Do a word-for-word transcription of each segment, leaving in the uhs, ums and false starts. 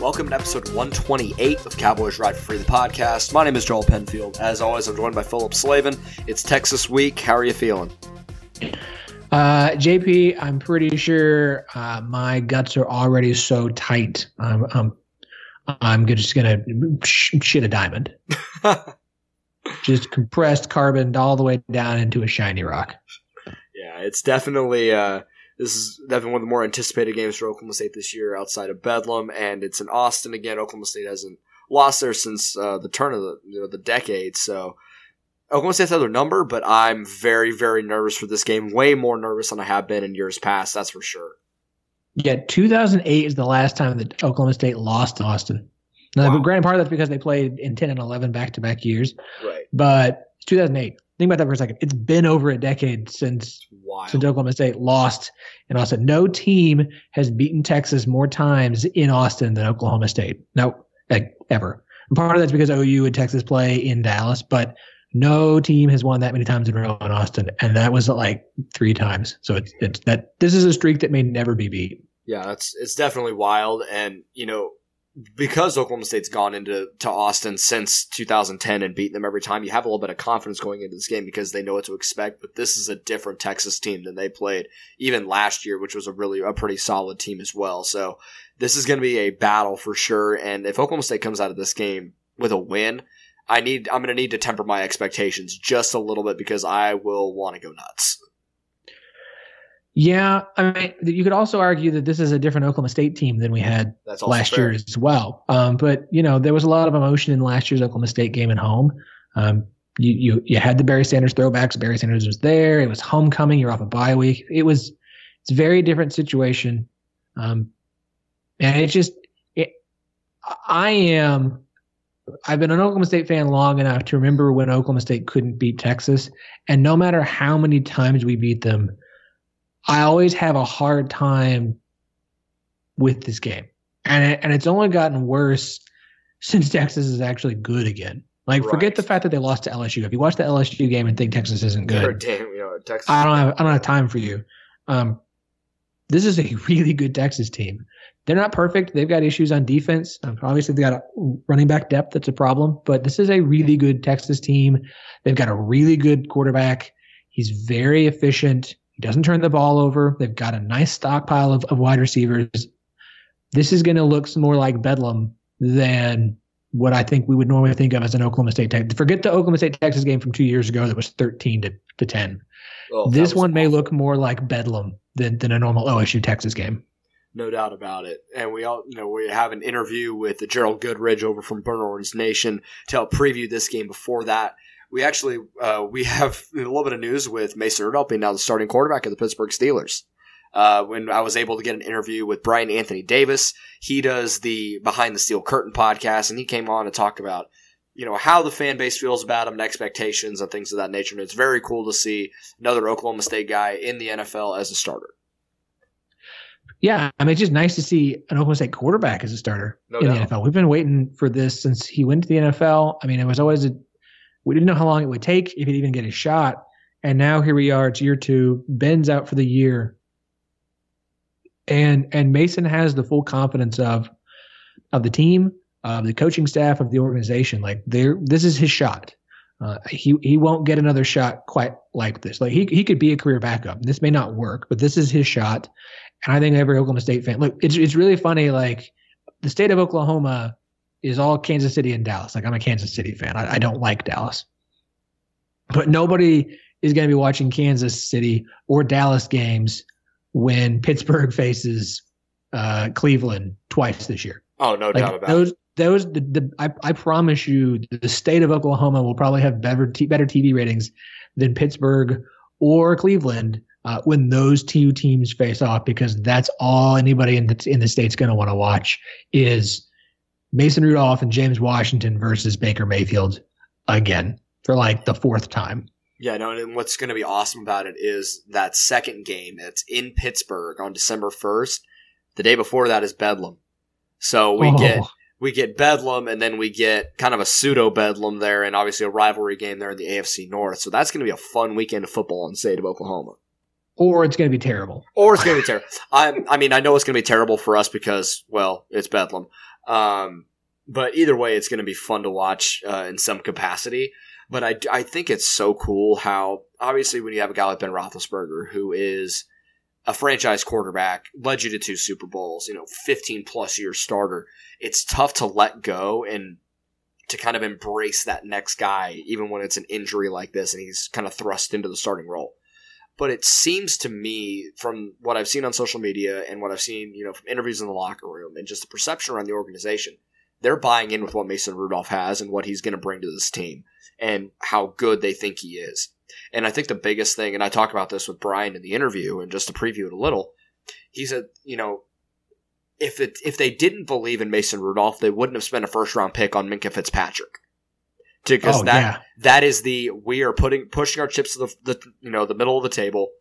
Welcome to episode one twenty-eight of Cowboys Ride for Free, the podcast. My name is Joel Penfield. As always, I'm joined by Philip Slavin. It's Texas week. How are you feeling? Uh, J P, I'm pretty sure uh, my guts are already so tight. I'm I'm, I'm just gonna sh- shit a diamond. Just compressed carbon all the way down into a shiny rock. Yeah, it's definitely uh, this is definitely one of the more anticipated games for Oklahoma State this year outside of Bedlam, and it's in Austin again. Oklahoma State hasn't lost there since uh, the turn of the you know, the decade, so Oklahoma State's had their number, but I'm very, very nervous for this game. Way more nervous than I have been in years past, that's for sure. Yeah, two thousand eight is the last time that Oklahoma State lost to Austin. Now, wow. But granted, part of that's because they played in ten and eleven back-to-back years. Right. But two thousand eight. Think about that for a second. It's been over a decade since, since Oklahoma State lost in Austin. No team has beaten Texas more times in Austin than Oklahoma State. No, like ever. And part of that's because O U and Texas play in Dallas, but no team has won that many times in a row in Austin, and that was like three times. So it's, it's that this is a streak that may never be beat. Yeah, that's it's definitely wild, and you know. Because Oklahoma State's gone into to Austin since two thousand ten and beaten them every time, you have a little bit of confidence going into this game because they know what to expect. But this is a different Texas team than they played even last year, which was a really a pretty solid team as well. So this is going to be a battle for sure. And if Oklahoma State comes out of this game with a win, I need I'm going to need to temper my expectations just a little bit because I will want to go nuts. Yeah, I mean, you could also argue that this is a different Oklahoma State team than we had last fair. year as well. Um, but, you know, there was a lot of emotion in last year's Oklahoma State game at home. Um, you, you you had the Barry Sanders throwbacks. Barry Sanders was there. It was homecoming. You're off a bye week. It was it's a very different situation. Um, and it just it, – I am – I've been an Oklahoma State fan long enough to remember when Oklahoma State couldn't beat Texas. And no matter how many times we beat them, I always have a hard time with this game. And it, and it's only gotten worse since Texas is actually good again. Like, right. Forget the fact that they lost to L S U. If you watch the L S U game and think Texas isn't good, damn, you know, Texas. I don't have I don't have time for you. Um, this is a really good Texas team. They're not perfect. They've got issues on defense. Um, obviously, they've got a running back depth that's a problem. But this is a really good Texas team. They've got a really good quarterback. He's very efficient. Doesn't turn the ball over. They've got a nice stockpile of, of wide receivers. This is going to look more like Bedlam than what I think we would normally think of as an Oklahoma State Texas. Forget the Oklahoma State Texas game from two years ago that was thirteen to ten. Oh, this one awful. May look more like Bedlam than, than a normal O S U Texas game. No doubt about it. And we all, you know, we have an interview with Gerald Goodridge over from Burnt Orange Nation to help preview this game. Before that, We actually uh, we have a little bit of news with Mason Rudolph being now the starting quarterback of the Pittsburgh Steelers. Uh, when I was able to get an interview with Brian Anthony Davis, he does the Behind the Steel Curtain podcast, and he came on to talk about you know how the fan base feels about him and expectations and things of that nature. And it's very cool to see another Oklahoma State guy in the N F L as a starter. Yeah, I mean, it's just nice to see an Oklahoma State quarterback as a starter no in doubt. the N F L. We've been waiting for this since he went to the N F L. I mean, it was always a We didn't know how long it would take if he'd even get a shot. And now here we are. It's year two. Ben's out for the year. And and Mason has the full confidence of of the team, of the coaching staff, of the organization. Like, they're, this is his shot. Uh, he he won't get another shot quite like this. Like, he he could be a career backup. This may not work, but this is his shot. And I think every Oklahoma State fan – look, it's it's really funny. Like, the state of Oklahoma – is all Kansas City and Dallas. Like, I'm a Kansas City fan. I, I don't like Dallas. But nobody is going to be watching Kansas City or Dallas games when Pittsburgh faces uh, Cleveland twice this year. Oh, no like doubt about those, it. Those, the, the, I, I promise you the state of Oklahoma will probably have better, t- better T V ratings than Pittsburgh or Cleveland uh, when those two teams face off, because that's all anybody in the, in the state's going to want to watch is – Mason Rudolph and James Washington versus Baker Mayfield again for like the fourth time. Yeah, no, and what's going to be awesome about it is that second game that's in Pittsburgh on December first. The day before that is Bedlam. So we oh. get we get Bedlam, and then we get kind of a pseudo-Bedlam there, and obviously a rivalry game there in the A F C North. So that's going to be a fun weekend of football in the state of Oklahoma. Or it's going to be terrible. Or it's going to be terrible. I I mean, I know it's going to be terrible for us because, well, it's Bedlam. Um, but either way, it's going to be fun to watch uh, in some capacity. But I, I think it's so cool how, obviously, when you have a guy like Ben Roethlisberger, who is a franchise quarterback, led you to two Super Bowls, you know, fifteen-plus-year starter, it's tough to let go and to kind of embrace that next guy, even when it's an injury like this and he's kind of thrust into the starting role. But it seems to me, from what I've seen on social media and what I've seen, you know, from interviews in the locker room and just the perception around the organization, they're buying in with what Mason Rudolph has and what he's going to bring to this team and how good they think he is. And I think the biggest thing, and I talked about this with Brian in the interview and just to preview it a little, he said, you know, if it, if they didn't believe in Mason Rudolph, they wouldn't have spent a first-round pick on Minka Fitzpatrick. Because oh, that yeah. that is the we are putting pushing our chips to the, the you know the middle of the table.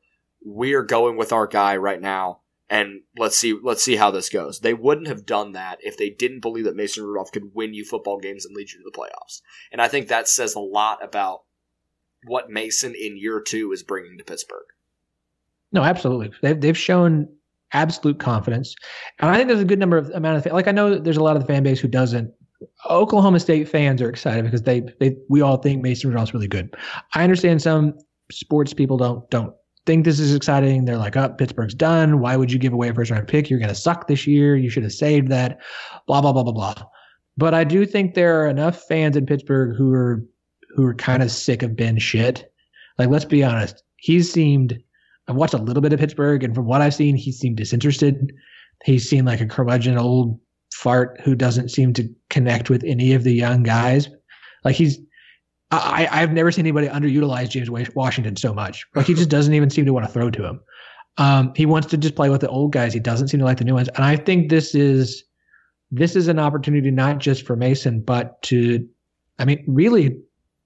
We are going with our guy right now, and let's see let's see how this goes. They wouldn't have done that if they didn't believe that Mason Rudolph could win you football games and lead you to the playoffs. And I think that says a lot about what Mason in year two is bringing to Pittsburgh. No, absolutely. They've they've shown absolute confidence, and I think there's a good number of amount of like I know there's a lot of the fan base who doesn't. Oklahoma State fans are excited because they, they we all think Mason Rudolph's really good. I understand some sports people don't don't think this is exciting. They're like, oh, Pittsburgh's done. Why would you give away a first round pick? You're going to suck this year. You should have saved that. Blah blah blah blah blah. But I do think there are enough fans in Pittsburgh who are who are kind of sick of Ben shit. Like, let's be honest. He seemed. I've watched a little bit of Pittsburgh, and from what I've seen, he seemed disinterested. He seemed like a curmudgeon old fart who doesn't seem to connect with any of the young guys. Like he's, I, I've never seen anybody underutilize James Washington so much. Like he just doesn't even seem to want to throw to him. Um, he wants to just play with the old guys. He doesn't seem to like the new ones. And I think this is, this is an opportunity not just for Mason, but to, I mean, really,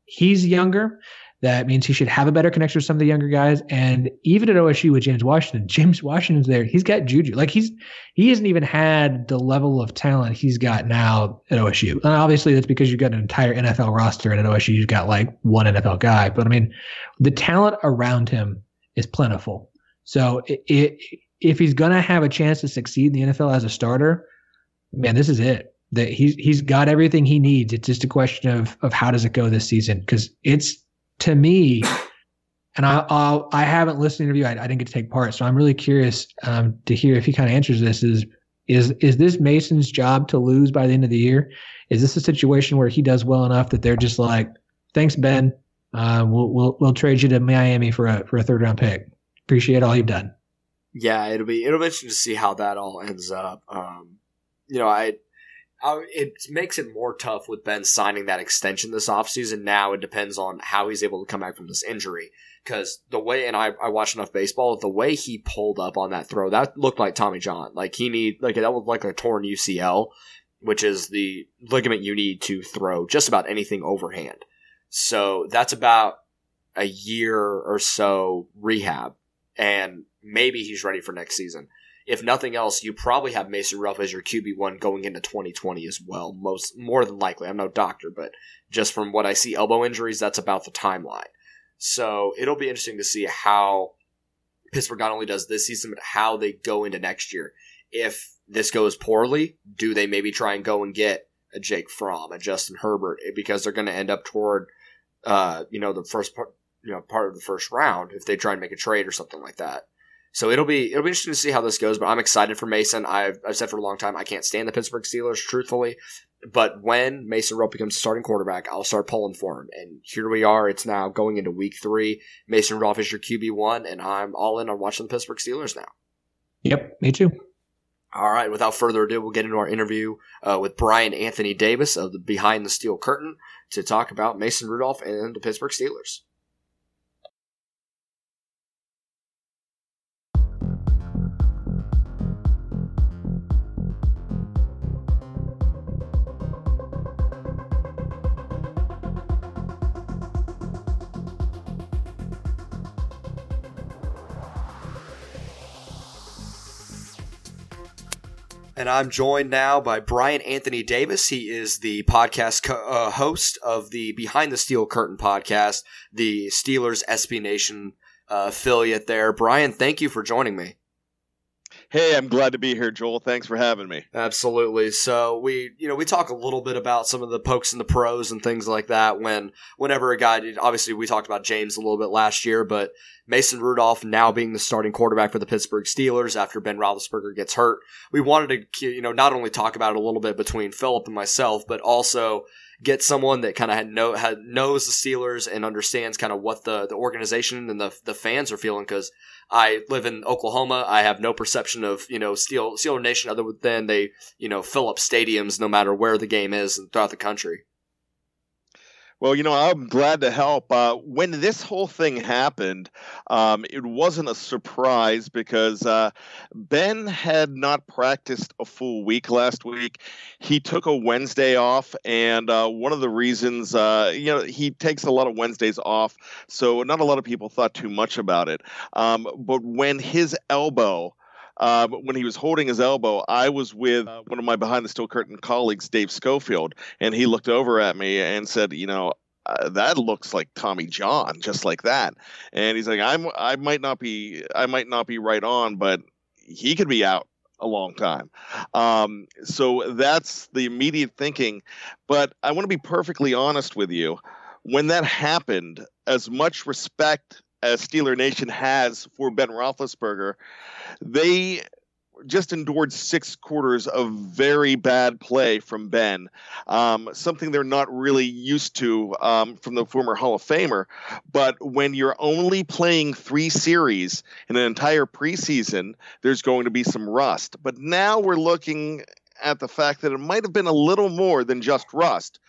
he's younger. That means he should have a better connection with some of the younger guys. And even at O S U with James Washington, James Washington's there. He's got Juju. Like he's he hasn't even had the level of talent he's got now at O S U. And obviously that's because you've got an entire N F L roster, and at O S U you've got like one N F L guy. But I mean, the talent around him is plentiful. So it, it, if he's gonna have a chance to succeed in the N F L as a starter, man, this is it. That he's he's got everything he needs. It's just a question of of how does it go this season, because it's. To me, and I I'll, I haven't listened to the interview. I, I didn't get to take part, so I'm really curious um, to hear if he kind of answers this. Is is is this Mason's job to lose by the end of the year? Is this a situation where he does well enough that they're just like, thanks, Ben, uh, we'll we'll we'll trade you to Miami for a for a third round pick. Appreciate all you've done. Yeah, it'll be it'll be interesting to see how that all ends up. Um, you know, I. It makes it more tough with Ben signing that extension this offseason. Now it depends on how he's able to come back from this injury. Because the way, and I, I watched enough baseball, the way he pulled up on that throw, that looked like Tommy John. Like he need, like that was like a torn U C L, which is the ligament you need to throw just about anything overhand. So that's about a year or so rehab, and maybe he's ready for next season. If nothing else, you probably have Mason Rudolph as your Q B one going into twenty twenty as well, most more than likely. I'm no doctor, but just from what I see, elbow injuries, that's about the timeline. So it'll be interesting to see how Pittsburgh not only does this season, but how they go into next year. If this goes poorly, do they maybe try and go and get a Jake Fromm, a Justin Herbert, because they're going to end up toward uh, you know the first part, you know part of the first round if they try and make a trade or something like that. So it'll be it'll be interesting to see how this goes, but I'm excited for Mason. I've, I've said for a long time I can't stand the Pittsburgh Steelers, truthfully. But when Mason Rudolph becomes starting quarterback, I'll start pulling for him. And here we are. It's now going into week three. Mason Rudolph is your Q B one, and I'm all in on watching the Pittsburgh Steelers now. Yep, me too. All right, without further ado, we'll get into our interview uh, with Brian Anthony Davis of the Behind the Steel Curtain to talk about Mason Rudolph and the Pittsburgh Steelers. And I'm joined now by Brian Anthony Davis. He is the podcast co- uh, host of the Behind the Steel Curtain podcast, the Steelers S B Nation uh, affiliate there. Brian, thank you for joining me. Hey, I'm glad to be here, Joel. Thanks for having me. Absolutely. So we, you know, we talk a little bit about some of the pokes and the pros and things like that when whenever a guy did, obviously we talked about James a little bit last year, but Mason Rudolph now being the starting quarterback for the Pittsburgh Steelers after Ben Roethlisberger gets hurt. We wanted to, you know, not only talk about it a little bit between Philip and myself, but also get someone that kind of had know had, knows the Steelers and understands kind of what the, the organization and the the fans are feeling, because I live in Oklahoma. I have no perception of, you know, Steel Steeler Nation other than they, you know, fill up stadiums no matter where the game is and throughout the country. Well, you know, I'm glad to help. Uh, when this whole thing happened, um, it wasn't a surprise because uh, Ben had not practiced a full week last week. He took a Wednesday off, and uh, one of the reasons, uh, you know, he takes a lot of Wednesdays off, so not a lot of people thought too much about it. Um, but when his elbow... Uh, when he was holding his elbow, I was with uh, one of my Behind the Steel Curtain colleagues, Dave Schofield, and he looked over at me and said, you know, uh, that looks like Tommy John, just like that. And he's like, I'm, I might not be, I might not be right on, but he could be out a long time. Um, so that's the immediate thinking. But I want to be perfectly honest with you. When that happened, as much respect as Steeler Nation has for Ben Roethlisberger, they just endured six quarters of very bad play from Ben, um, something they're not really used to um, from the former Hall of Famer. But when you're only playing three series in an entire preseason, there's going to be some rust. But now we're looking at the fact that it might have been a little more than just rust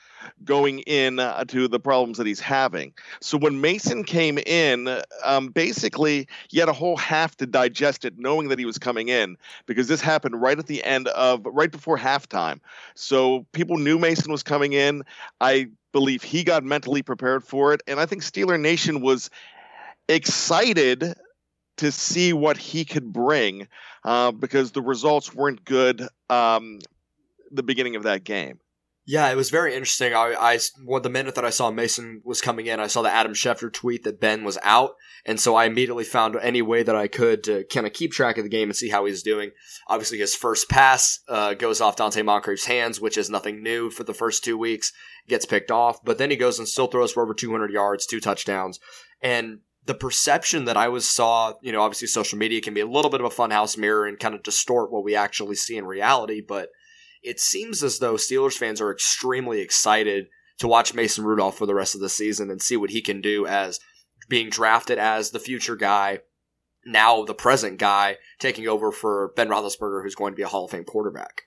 going in uh, to the problems that he's having. So when Mason came in, um, basically he had a whole half to digest it, knowing that he was coming in, because this happened right at the end of, right before halftime. So people knew Mason was coming in. I believe he got mentally prepared for it. And I think Steeler Nation was excited to see what he could bring uh, because the results weren't good um, the beginning of that game. Yeah, it was very interesting. I, I well, the minute that I saw Mason was coming in, I saw the Adam Schefter tweet that Ben was out, and so I immediately found any way that I could to kind of keep track of the game and see how he's doing. Obviously, his first pass uh, goes off Dante Moncrief's hands, which is nothing new for the first two weeks, gets picked off, but then he goes and still throws for over two hundred yards, two touchdowns, and the perception that I was saw, you know, obviously social media can be a little bit of a funhouse mirror and kind of distort what we actually see in reality, but it seems as though Steelers fans are extremely excited to watch Mason Rudolph for the rest of the season and see what he can do as being drafted as the future guy, now the present guy, taking over for Ben Roethlisberger, who's going to be a Hall of Fame quarterback.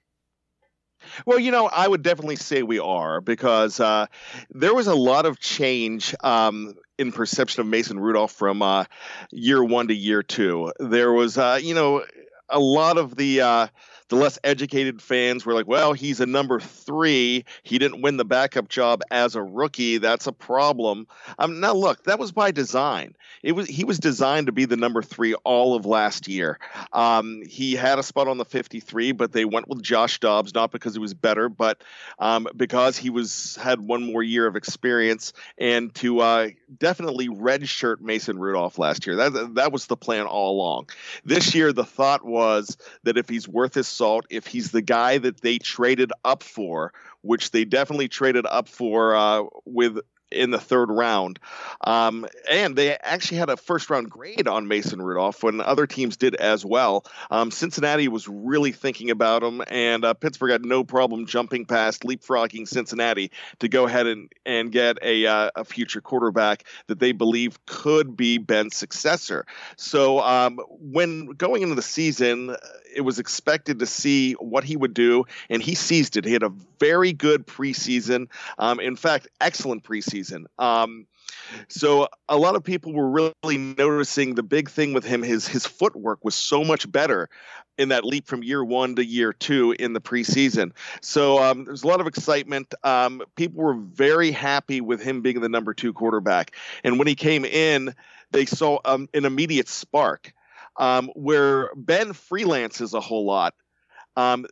Well, you know, I would definitely say we are, because uh, there was a lot of change um, in perception of Mason Rudolph from uh, year one to year two. There was, uh, you know, a lot of the uh, the less educated fans were like, well, he's a number three. He didn't win the backup job as a rookie. That's a problem. Um, now, look, that was by design. It was he was designed to be the number three all of last year. Um, he had a spot on the fifty-three, but they went with Josh Dobbs, not because he was better, but um, because he was had one more year of experience, and to uh, definitely redshirt Mason Rudolph last year. That, that was the plan all along. This year, the thought was was that if he's worth his salt, if he's the guy that they traded up for, which they definitely traded up for uh, with in the third round, um, and they actually had a first-round grade on Mason Rudolph when other teams did as well. Um, Cincinnati was really thinking about him, and uh, Pittsburgh had no problem jumping past, leapfrogging Cincinnati to go ahead and, and get a, uh, a future quarterback that they believe could be Ben's successor. So um, when going into the season, it was expected to see what he would do, and he seized it. He had a very good preseason. Um, in fact, excellent preseason. Um, so a lot of people were really noticing the big thing with him. His, his footwork was so much better in that leap from year one to year two in the preseason. So um, there's a lot of excitement. Um, people were very happy with him being the number two quarterback. And when he came in, they saw um, an immediate spark. Um, where Ben freelances a whole lot, um,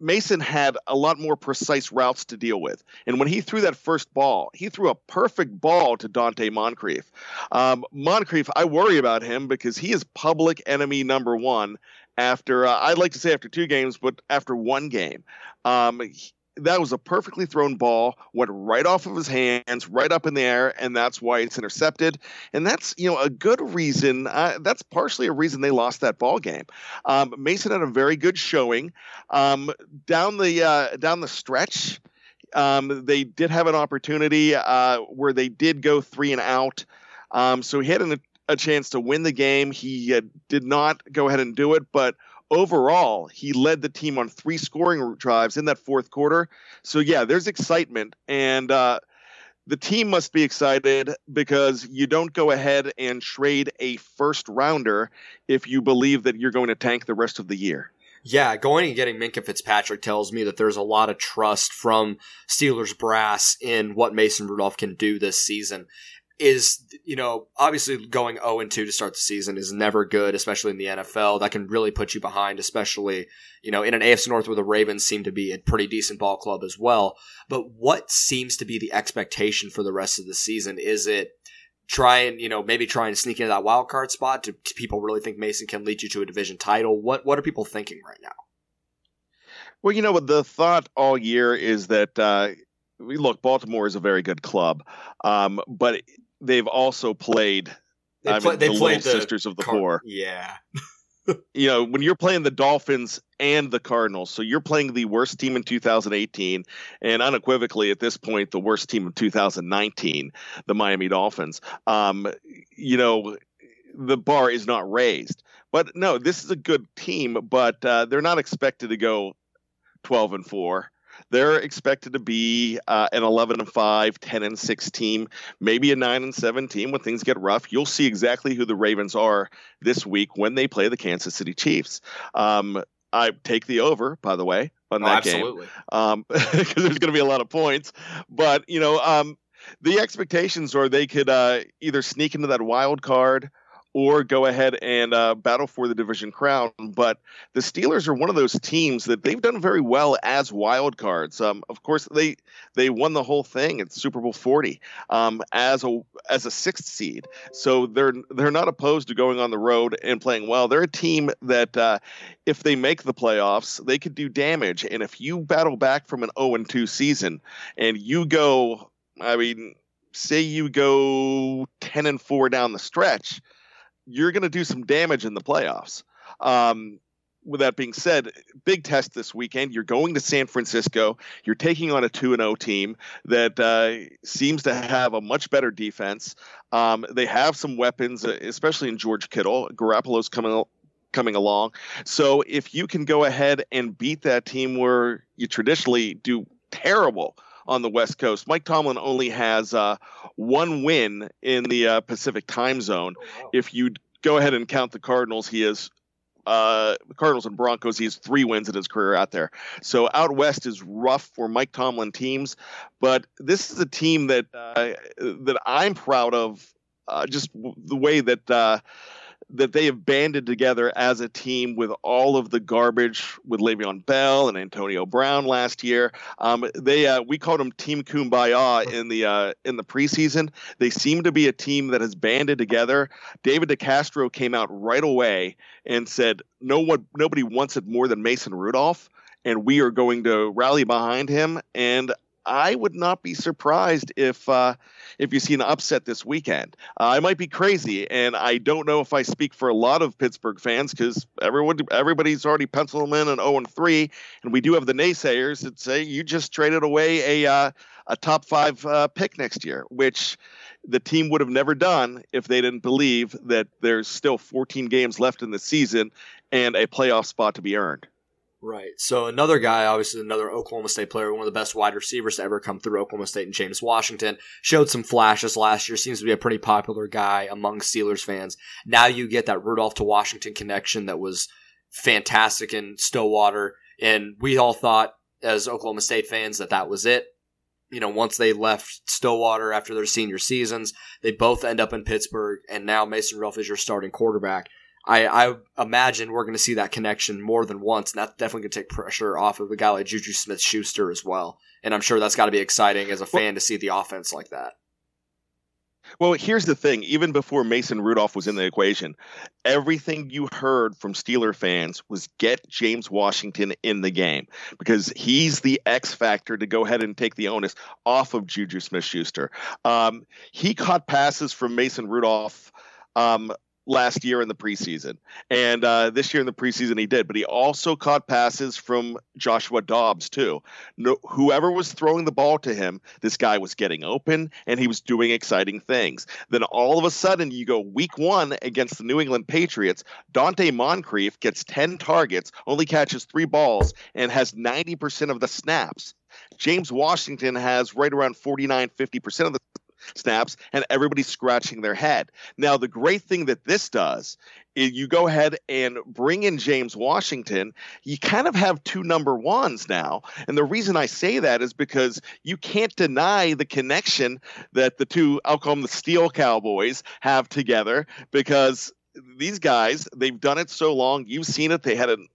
Mason had a lot more precise routes to deal with. And when he threw that first ball, he threw a perfect ball to Dante Moncrief. Um, Moncrief, I worry about him because he is public enemy number one after, uh, I'd like to say after two games, but after one game. Um, he, that was a perfectly thrown ball, went right off of his hands, right up in the air, and that's why it's intercepted. And that's, you know, a good reason. Uh, that's partially a reason they lost that ball game. Um, Mason had a very good showing. Um, down the uh, down the stretch, um, they did have an opportunity uh, where they did go three and out. Um, so he had an, a chance to win the game. He uh, did not go ahead and do it, but overall, he led the team on three scoring drives in that fourth quarter. So, yeah, there's excitement. And uh, the team must be excited because you don't go ahead and trade a first rounder if you believe that you're going to tank the rest of the year. Yeah, going and getting Minka Fitzpatrick tells me that there's a lot of trust from Steelers brass in what Mason Rudolph can do this season. Is, you know, obviously going oh and two to start the season is never good, especially in the N F L. That can really put you behind, especially, you know, in an A F C North where the Ravens seem to be a pretty decent ball club as well. But what seems to be the expectation for the rest of the season? Is it try and, you know, maybe try and sneak into that wild card spot? Do, do people really think Mason can lead you to a division title? What What are people thinking right now? Well, you know, what the thought all year is that, uh, look, Baltimore is a very good club, um, but it, they've also played, they play, I mean, they the played Little the Sisters of the Car- Poor. Yeah. You know, when you're playing the Dolphins and the Cardinals, so you're playing the worst team in two thousand eighteen and unequivocally at this point, the worst team of two thousand nineteen, the Miami Dolphins. Um, you know, the bar is not raised. But no, this is a good team, but uh, they're not expected to go twelve and four. They're expected to be uh, an eleven and five, ten and six team, maybe a nine and seven team when things get rough. You'll see exactly who the Ravens are this week when they play the Kansas City Chiefs. Um, I take the over, by the way, on that oh, absolutely. game, um, because there's going to be a lot of points. But, you know, um, the expectations are they could uh, either sneak into that wild card or go ahead and uh, battle for the division crown. But the Steelers are one of those teams that they've done very well as wild cards. Um, of course, they they won the whole thing at Super Bowl forty um, as a as a sixth seed. So they're they're not opposed to going on the road and playing well. They're a team that uh, if they make the playoffs, they could do damage. And if you battle back from an oh and two season and you go, I mean, say you go ten and four down the stretch, you're going to do some damage in the playoffs. Um, with that being said, big test this weekend. You're going to San Francisco. You're taking on a two and oh team that uh, seems to have a much better defense. Um, they have some weapons, especially in George Kittle. Garoppolo's coming coming along. So if you can go ahead and beat that team where you traditionally do terrible on the West Coast. Mike Tomlin only has uh, one win in the uh, Pacific time zone. Oh, wow. If you go ahead and count the Cardinals, he has uh, the Cardinals and Broncos. He has three wins in his career out there. So out West is rough for Mike Tomlin teams, but this is a team that uh, that I'm proud of. Uh, just w- the way that uh, that they have banded together as a team with all of the garbage with Le'Veon Bell and Antonio Brown last year. Um, they uh, we called them Team Kumbaya in the uh, in the preseason. They seem to be a team that has banded together. David DeCastro came out right away and said, "No one, nobody wants it more than Mason Rudolph, and we are going to rally behind him." And I would not be surprised if uh, if you see an upset this weekend. Uh, I might be crazy, and I don't know if I speak for a lot of Pittsburgh fans because everyone, everybody's already penciled them in an oh and three, and we do have the naysayers that say you just traded away a uh, a top five uh, pick next year, which the team would have never done if they didn't believe that there's still fourteen games left in the season and a playoff spot to be earned. Right. So another guy, obviously another Oklahoma State player, one of the best wide receivers to ever come through Oklahoma State, and James Washington showed some flashes last year, seems to be a pretty popular guy among Steelers fans. Now you get that Rudolph to Washington connection that was fantastic in Stillwater. And we all thought as Oklahoma State fans that that was it. You know, once they left Stillwater after their senior seasons, they both end up in Pittsburgh. And now Mason Rudolph is your starting quarterback. I, I imagine we're going to see that connection more than once, and that's definitely going to take pressure off of a guy like Juju Smith-Schuster as well. And I'm sure that's got to be exciting as a fan well, to see the offense like that. Well, here's the thing. Even before Mason Rudolph was in the equation, everything you heard from Steeler fans was get James Washington in the game because he's the X factor to go ahead and take the onus off of Juju Smith-Schuster. Um, he caught passes from Mason Rudolph um, last year in the preseason. And uh, this year in the preseason he did, but he also caught passes from Joshua Dobbs too. No, whoever was throwing the ball to him, this guy was getting open and he was doing exciting things. Then all of a sudden you go week one against the New England Patriots, Dante Moncrief gets ten targets, only catches three balls and has ninety percent of the snaps. James Washington has right around forty-nine, fifty percent of the snaps, and everybody's scratching their head. Now, the great thing that this does is you go ahead and bring in James Washington. You kind of have two number ones now. And the reason I say that is because you can't deny the connection that the two, I'll call them the Steel Cowboys, have together because these guys, they've done it so long. You've seen it. They had an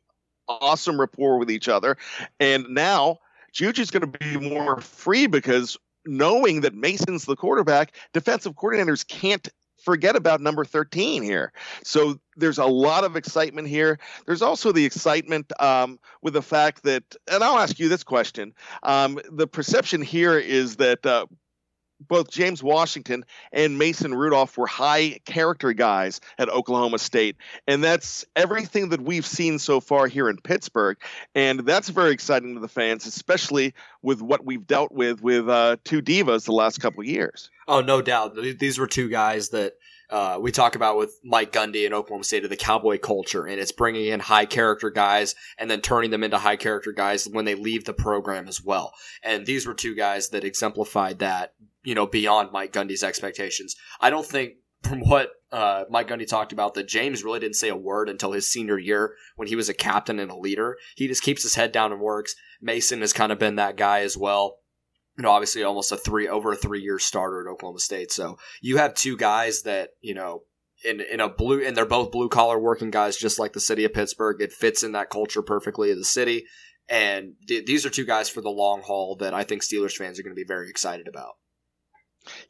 awesome rapport with each other. And now Juju's going to be more free because knowing that Mason's the quarterback, defensive coordinators can't forget about number thirteen here. So there's a lot of excitement here. There's also the excitement um, with the fact that, and I'll ask you this question, um, the perception here is that uh, both James Washington and Mason Rudolph were high character guys at Oklahoma State. And that's everything that we've seen so far here in Pittsburgh. And that's very exciting to the fans, especially with what we've dealt with, with uh, two divas the last couple of years. Oh, no doubt. These were two guys that uh, we talk about with Mike Gundy in Oklahoma State of the cowboy culture. And it's bringing in high character guys and then turning them into high character guys when they leave the program as well. And these were two guys that exemplified that, you know, beyond Mike Gundy's expectations. I don't think from what uh, Mike Gundy talked about that James really didn't say a word until his senior year when he was a captain and a leader. He just keeps his head down and works. Mason has kind of been that guy as well. You know, obviously almost a three over a three year starter at Oklahoma State. So you have two guys that, you know, in, in a blue, and they're both blue collar working guys, just like the city of Pittsburgh. It fits in that culture perfectly of the city. And th- these are two guys for the long haul that I think Steelers fans are going to be very excited about.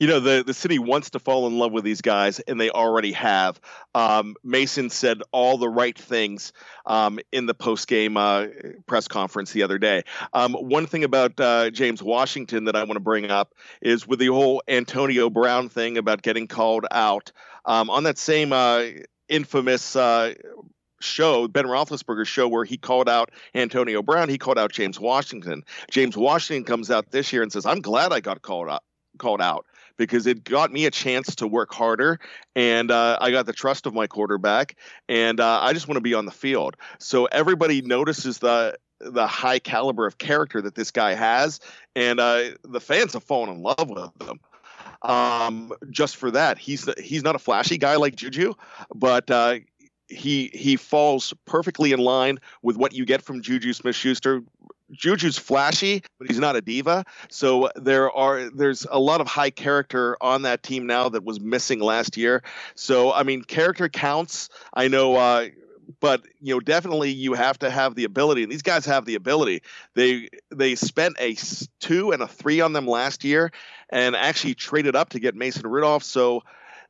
You know, the, the city wants to fall in love with these guys, and they already have. Um, Mason said all the right things um, in the post-game uh, press conference the other day. Um, one thing about uh, James Washington that I want to bring up is with the whole Antonio Brown thing about getting called out. Um, on that same uh, infamous uh show, Ben Roethlisberger's show, where he called out Antonio Brown, he called out James Washington. James Washington comes out this year and says, I'm glad I got called out. called out because it got me a chance to work harder and uh, I got the trust of my quarterback and uh, I just want to be on the field. So everybody notices the the high caliber of character that this guy has, and uh, the fans have fallen in love with them. Um, just for that, he's he's not a flashy guy like Juju, but uh, he he falls perfectly in line with what you get from Juju Smith-Schuster. Juju's flashy, but he's not a diva. So there are there's a lot of high character on that team now that was missing last year. So, I mean, character counts, I know, uh, but, you know, definitely you have to have the ability. And these guys have the ability. They they spent a two and a three on them last year and actually traded up to get Mason Rudolph. So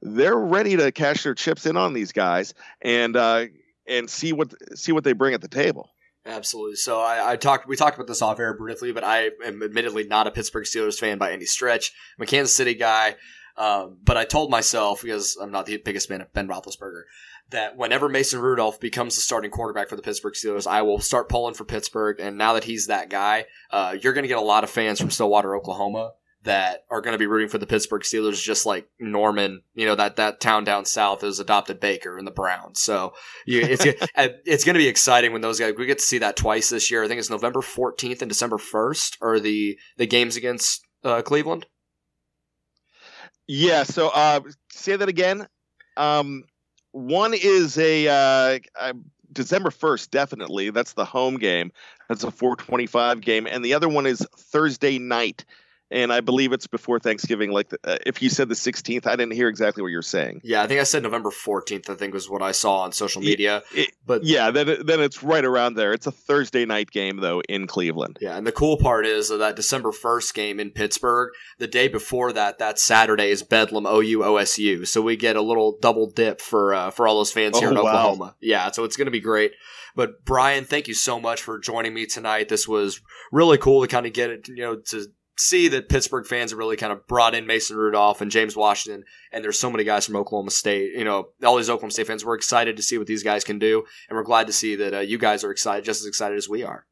they're ready to cash their chips in on these guys and uh, and see what see what they bring at the table. Absolutely. So I, I talked. We talked about this off air briefly, but I am admittedly not a Pittsburgh Steelers fan by any stretch. I'm a Kansas City guy, um, but I told myself, because I'm not the biggest fan of Ben Roethlisberger, that whenever Mason Rudolph becomes the starting quarterback for the Pittsburgh Steelers, I will start pulling for Pittsburgh. And now that he's that guy, uh, you're going to get a lot of fans from Stillwater, Oklahoma, that are going to be rooting for the Pittsburgh Steelers, just like Norman, you know, that, that town down south is adopted Baker and the Browns. So you, it's it's going to be exciting when those guys, we get to see that twice this year. I think it's November fourteenth and December first are the, the games against uh, Cleveland. Yeah. So uh, say that again. Um, one is a, uh, a December first. Definitely. That's the home game. That's a four twenty-five game. And the other one is Thursday night And I believe it's before Thanksgiving. Like the, uh, if you said the sixteenth, I didn't hear exactly what you're saying. Yeah, I think I said November fourteenth, I think was what I saw on social media. It, it, but yeah, then, then it's right around there. It's a Thursday night game, though, in Cleveland. Yeah, and the cool part is that December first game in Pittsburgh, the day before that, that Saturday is Bedlam, O U O S U. So we get a little double dip for, uh, for all those fans oh, here in wow. Oklahoma. Yeah, so it's going to be great. But Brian, thank you so much for joining me tonight. This was really cool to kind of get it, you know, to see that Pittsburgh fans have really kind of brought in Mason Rudolph and James Washington, and there's so many guys from Oklahoma State. You know, all these Oklahoma State fans, we're excited to see what these guys can do, and we're glad to see that uh, you guys are excited, just as excited as we are.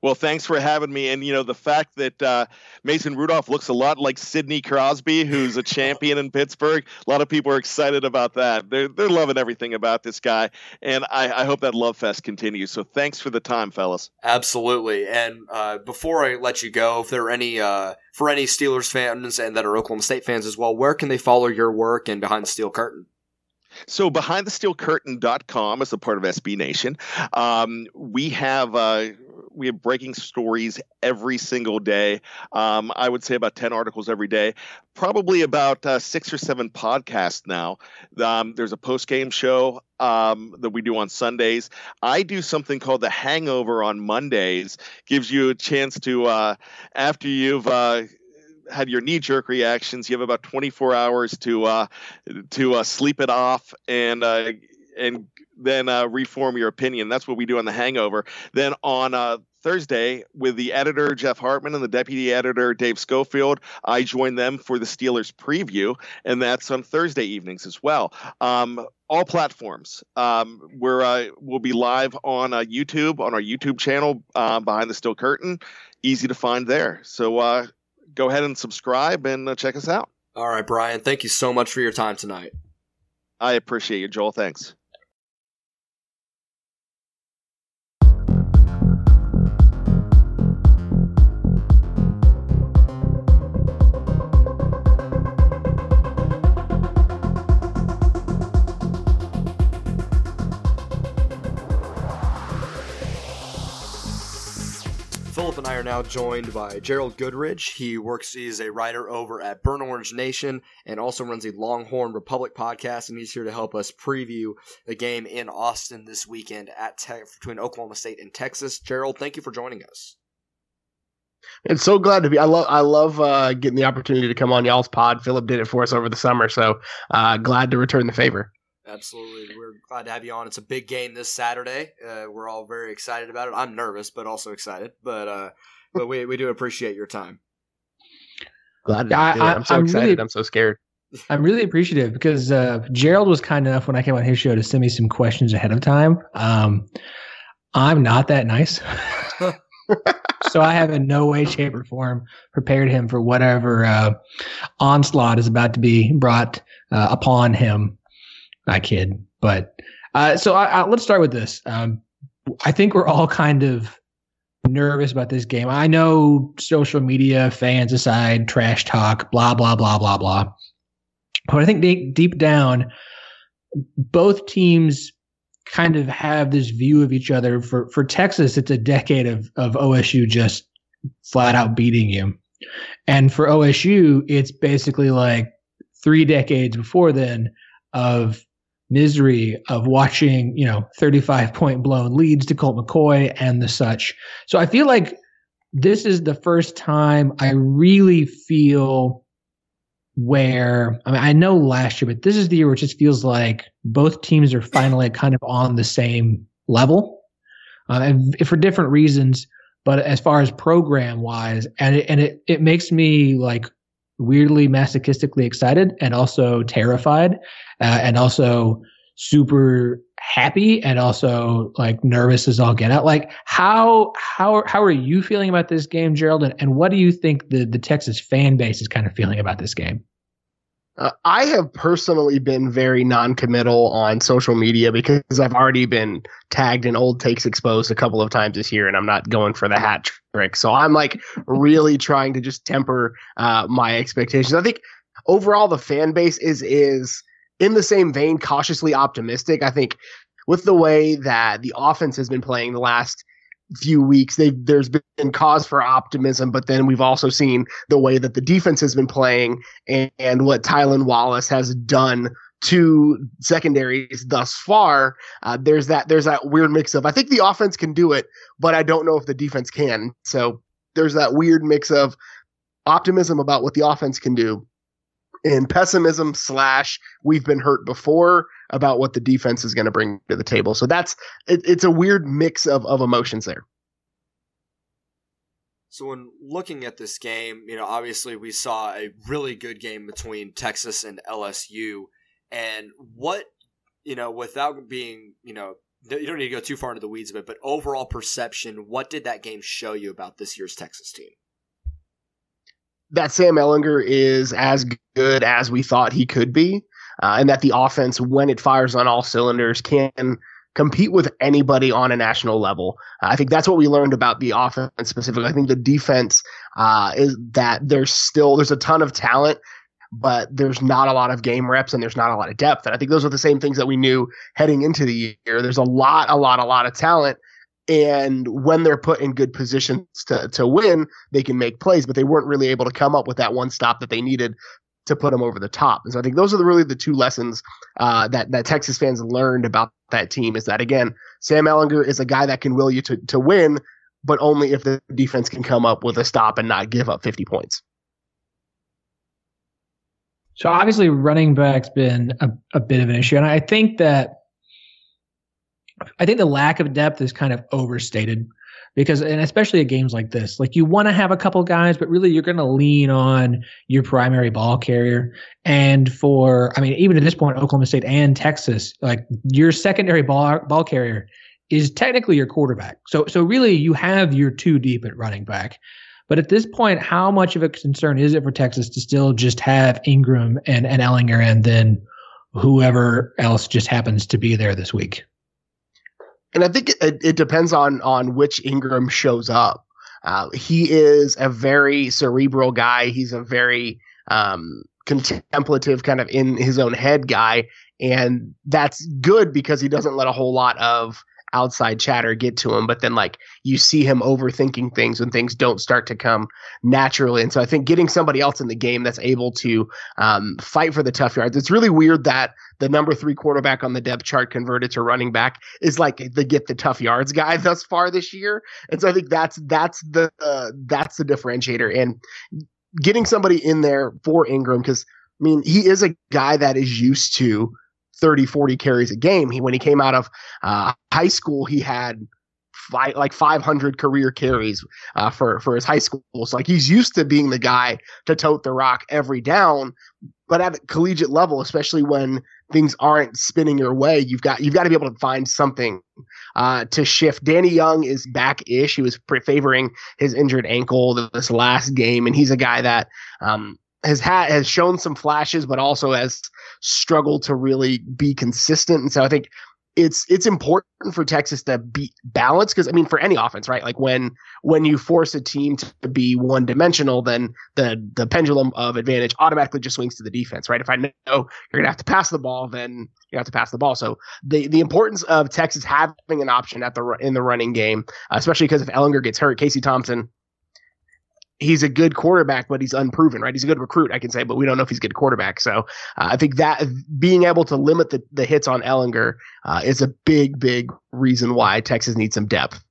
Well, thanks for having me. And, you know, the fact that uh, Mason Rudolph looks a lot like Sidney Crosby, who's a champion in Pittsburgh. A lot of people are excited about that. They're, they're loving everything about this guy. And I, I hope that love fest continues. So thanks for the time, fellas. Absolutely. And uh, before I let you go, if there are any uh, for any Steelers fans and that are Oklahoma State fans as well, where can they follow your work and Behind the Steel Curtain? So behind the steel curtain dot com is a part of S B Nation. Um, we have uh, we have breaking stories every single day. Um, I would say about ten articles every day, probably about uh, six or seven podcasts now. Um, there's a post-game show um, that we do on Sundays. I do something called The Hangover on Mondays. Gives you a chance to, uh, after you've uh, – had your knee-jerk reactions, you have about twenty-four hours to uh, to uh, sleep it off and uh, and then uh, reform your opinion. That's what we do on The Hangover. Then on uh, Thursday, with the editor, Jeff Hartman, and the deputy editor, Dave Schofield, I join them for the Steelers preview, and that's on Thursday evenings as well. Um, all platforms. Um, we're, uh, we'll be live on uh, YouTube, on our YouTube channel, uh, Behind the Steel Curtain. Easy to find there. So, uh, go ahead and subscribe and uh, check us out. All right, Brian. Thank you so much for your time tonight. I appreciate you, Joel. Thanks. Philip and I are now joined by Gerald Goodridge. He works, he's a writer over at Burnt Orange Nation and also runs the Longhorn Republic podcast, and he's here to help us preview the game in Austin this weekend at Te- between Oklahoma State and Texas. Gerald, thank you for joining us. And so glad to be. I love I love uh, getting the opportunity to come on y'all's pod. Philip did it for us over the summer, so uh, glad to return the favor. Absolutely. We're glad to have you on. It's a big game this Saturday. Uh, we're all very excited about it. I'm nervous, but also excited. But uh, but we, we do appreciate your time. Glad to I, do it. I'm so I'm excited. Really, I'm so scared. I'm really appreciative because uh, Gerald was kind enough when I came on his show to send me some questions ahead of time. Um, I'm not that nice. So I have in no way, shape, or form prepared him for whatever uh, onslaught is about to be brought uh, upon him. I kid, but uh, so I, I, let's start with this. Um, I think we're all kind of nervous about this game. I know social media, fans aside, trash talk, blah, blah, blah, blah, blah. But I think they, deep down, both teams kind of have this view of each other. For, for Texas, it's a decade of, of O S U just flat out beating you. And for O S U, it's basically like three decades before then of misery of watching, you know, thirty-five point blown leads to Colt McCoy and the such. So I feel like this is the first time I really feel where, I mean, I know last year, but this is the year where it just feels like both teams are finally kind of on the same level uh, and for different reasons, but as far as program wise, and it, and it, it makes me like weirdly masochistically excited and also terrified uh, and also super happy and also like nervous as all get out. Like how, how, how are you feeling about this game, Gerald? And, and what do you think the, the Texas fan base is kind of feeling about this game? Uh, I have personally been very non-committal on social media because I've already been tagged in Old Takes Exposed a couple of times this year, and I'm not going for the hat trick. So I'm like really trying to just temper uh, my expectations. I think overall the fan base is is in the same vein, cautiously optimistic. I think with the way that the offense has been playing the last few weeks, they, there's been cause for optimism, but then we've also seen the way that the defense has been playing and, and what Tylan Wallace has done to secondaries thus far. Uh, there's that there's that weird mix of, I think the offense can do it, but I don't know if the defense can. So there's that weird mix of optimism about what the offense can do and pessimism slash we've been hurt before about what the defense is going to bring to the table. So that's it, it's a weird mix of of emotions there. So when looking at this game, you know, obviously we saw a really good game between Texas and L S U. And what, you know, without being, you know, you don't need to go too far into the weeds of it, but overall perception, what did that game show you about this year's Texas team? That Sam Ehlinger is as good as we thought he could be, uh, and that the offense, when it fires on all cylinders, can compete with anybody on a national level. Uh, I think that's what we learned about the offense specifically. I think the defense uh, is that there's still there's a ton of talent, but there's not a lot of game reps and there's not a lot of depth. And I think those are the same things that we knew heading into the year. There's a lot, a lot, a lot of talent. And when they're put in good positions to, to win, they can make plays, but they weren't really able to come up with that one stop that they needed to put them over the top. And so I think those are the, really the two lessons uh, that, that Texas fans learned about that team is that, again, Sam Ehlinger is a guy that can will you to, to win, but only if the defense can come up with a stop and not give up fifty points. So obviously running back's been a, a bit of an issue. And I think that I think the lack of depth is kind of overstated because, and especially at games like this, like you want to have a couple guys, but really you're going to lean on your primary ball carrier. And for, I mean, even at this point, Oklahoma State and Texas, like your secondary ball, ball carrier is technically your quarterback. So, so really you have your two deep at running back. But at this point, how much of a concern is it for Texas to still just have Ingram and, and Ehlinger and then whoever else just happens to be there this week? And I think it, it depends on on which Ingram shows up. Uh, he is a very cerebral guy. He's a very um, contemplative, kind of in his own head guy. And that's good because he doesn't let a whole lot of outside chatter get to him, but then like you see him overthinking things when things don't start to come naturally. And so I think getting somebody else in the game that's able to um, fight for the tough yards. It's really weird that the number three quarterback on the depth chart converted to running back is like the get the tough yards guy thus far this year. And so I think that's, that's the, uh, that's the differentiator and getting somebody in there for Ingram. Cause I mean, he is a guy that is used to thirty, forty carries a game. He, when he came out of uh, high school, he had fi- like five hundred career carries uh, for, for his high school. So like he's used to being the guy to tote the rock every down, but at a collegiate level, especially when things aren't spinning your way, you've got, you've got to be able to find something uh, to shift. Danny Young is back ish. He was pre- favoring his injured ankle this last game. And he's a guy that um, has had, has shown some flashes, but also has struggle to really be consistent. And so I think it's it's important for Texas to be balanced because I mean for any offense, right? Like when when you force a team to be one dimensional, then the the pendulum of advantage automatically just swings to the defense, right? If I know you're gonna have to pass the ball, then you have to pass the ball. So the the importance of Texas having an option at the in the running game, especially because if Ehlinger gets hurt, Casey Thompson, he's a good quarterback, but he's unproven, right? He's a good recruit, I can say, but we don't know if he's a good quarterback. So uh, I think that being able to limit the, the hits on Ehlinger uh, is a big, big reason why Texas needs some depth.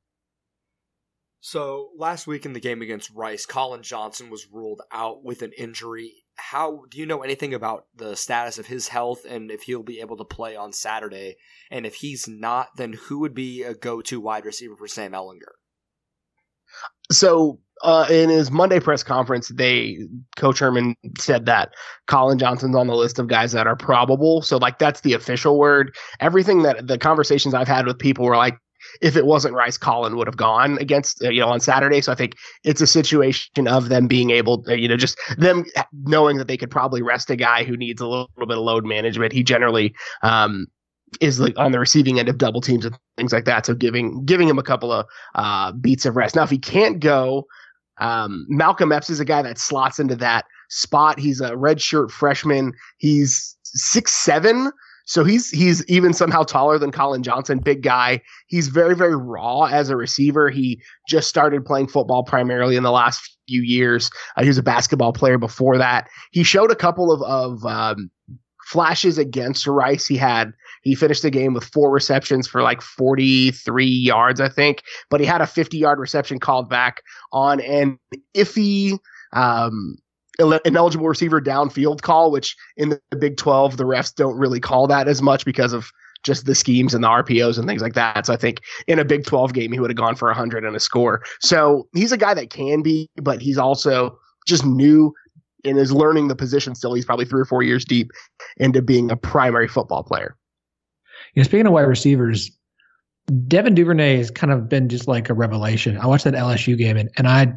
So last week in the game against Rice, Colin Johnson was ruled out with an injury. How do you know anything about the status of his health and if he'll be able to play on Saturday? And if he's not, then who would be a go-to wide receiver for Sam Ehlinger? So uh, in his Monday press conference, they Coach Herman said that Colin Johnson's on the list of guys that are probable. So like that's the official word. Everything that the conversations I've had with people were like, if it wasn't Rice, Colin would have gone against, you know, on Saturday. So I think it's a situation of them being able to, you know, just them knowing that they could probably rest a guy who needs a little, little bit of load management. He generally um, is like on the receiving end of double teams and things like that. So giving giving him a couple of uh, beats of rest. Now, if he can't go, um, Malcolm Epps is a guy that slots into that spot. He's a redshirt freshman. He's six seven. So he's he's even somehow taller than Colin Johnson, big guy. He's very, very raw as a receiver. He just started playing football primarily in the last few years. Uh, he was a basketball player before that. He showed a couple of, of um, flashes against Rice. He had he finished the game with four receptions for like forty-three yards, I think. But he had a fifty-yard reception called back on an iffy um, – ineligible receiver downfield call, which in the Big twelve, the refs don't really call that as much because of just the schemes and the R P Os and things like that. So I think in a Big twelve game, he would have gone for one hundred and a score. So he's a guy that can be, but he's also just new and is learning the position still. He's probably three or four years deep into being a primary football player. Yeah, speaking of wide receivers, Devin Duvernay has kind of been just like a revelation. I watched that L S U game and, and I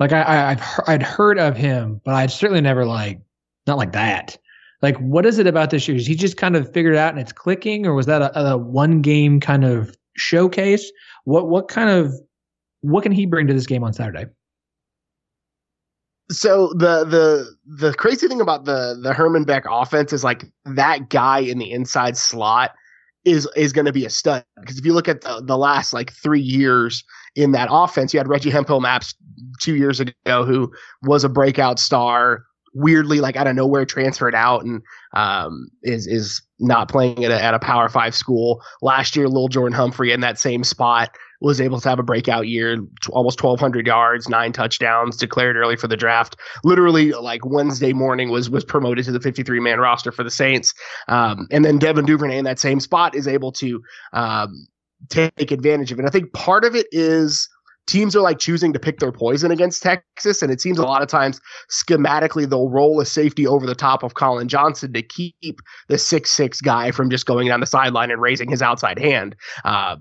Like I, I've I'd heard of him, but I'd certainly never like not like that. Like, what is it about this year? Is he just kind of figured it out and it's clicking, or was that a, a one game kind of showcase? What what kind of what can he bring to this game on Saturday? So the the the crazy thing about the the Herman Beck offense is like that guy in the inside slot is is going to be a stud, because if you look at the, the last like three years. In that offense, you had Reggie Hemphill-Maps two years ago, who was a breakout star, weirdly, like out of nowhere, transferred out and um, is is not playing at a, at a Power Five school. Last year, Lil Jordan Humphrey in that same spot was able to have a breakout year, almost twelve hundred yards, nine touchdowns, declared early for the draft. Literally, like Wednesday morning, was was promoted to the fifty-three man roster for the Saints. Um, and then Devin Duvernay in that same spot is able to um, – take advantage of it. I think part of it is teams are like choosing to pick their poison against Texas, and it seems a lot of times schematically they'll roll a safety over the top of Colin Johnson to keep the six foot six guy from just going down the sideline and raising his outside hand. Uh,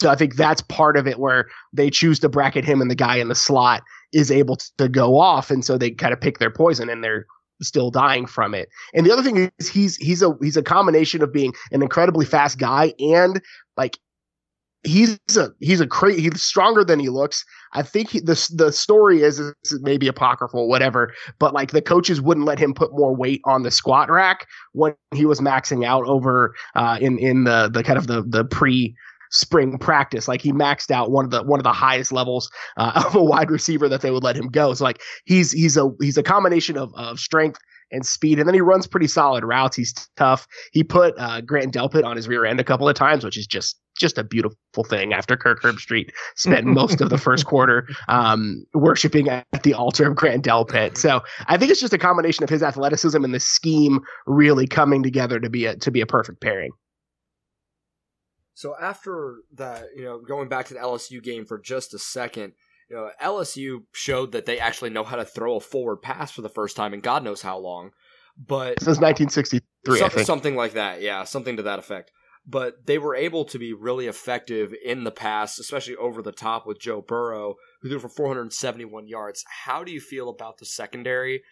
so I think that's part of it, where they choose to bracket him and the guy in the slot is able to go off, and so they kind of pick their poison and they're still dying from it. And the other thing is he's he's a he's a combination of being an incredibly fast guy and like He's a he's a cra- he's stronger than he looks. I think he, the the story is, is maybe apocryphal, whatever. But like the coaches wouldn't let him put more weight on the squat rack when he was maxing out over uh, in in the the kind of the the pre spring practice. Like he maxed out one of the one of the highest levels uh, of a wide receiver that they would let him go. So like he's he's a he's a combination of of strength and speed, and then he runs pretty solid routes. He's tough. He put uh, Grant Delpit on his rear end a couple of times, which is just just a beautiful thing after Kirk Herbstreit spent most of the first quarter um, worshiping at the altar of Grant Delpit. So I think it's just a combination of his athleticism and the scheme really coming together to be a, to be a perfect pairing. So after that, you know, going back to the L S U game for just a second, you know, L S U showed that they actually know how to throw a forward pass for the first time in God knows how long. But since nineteen sixty-three, some, I think. Something like that. Yeah, something to that effect. But they were able to be really effective in the pass, especially over the top with Joe Burrow, who threw for four hundred seventy-one yards. How do you feel about the secondary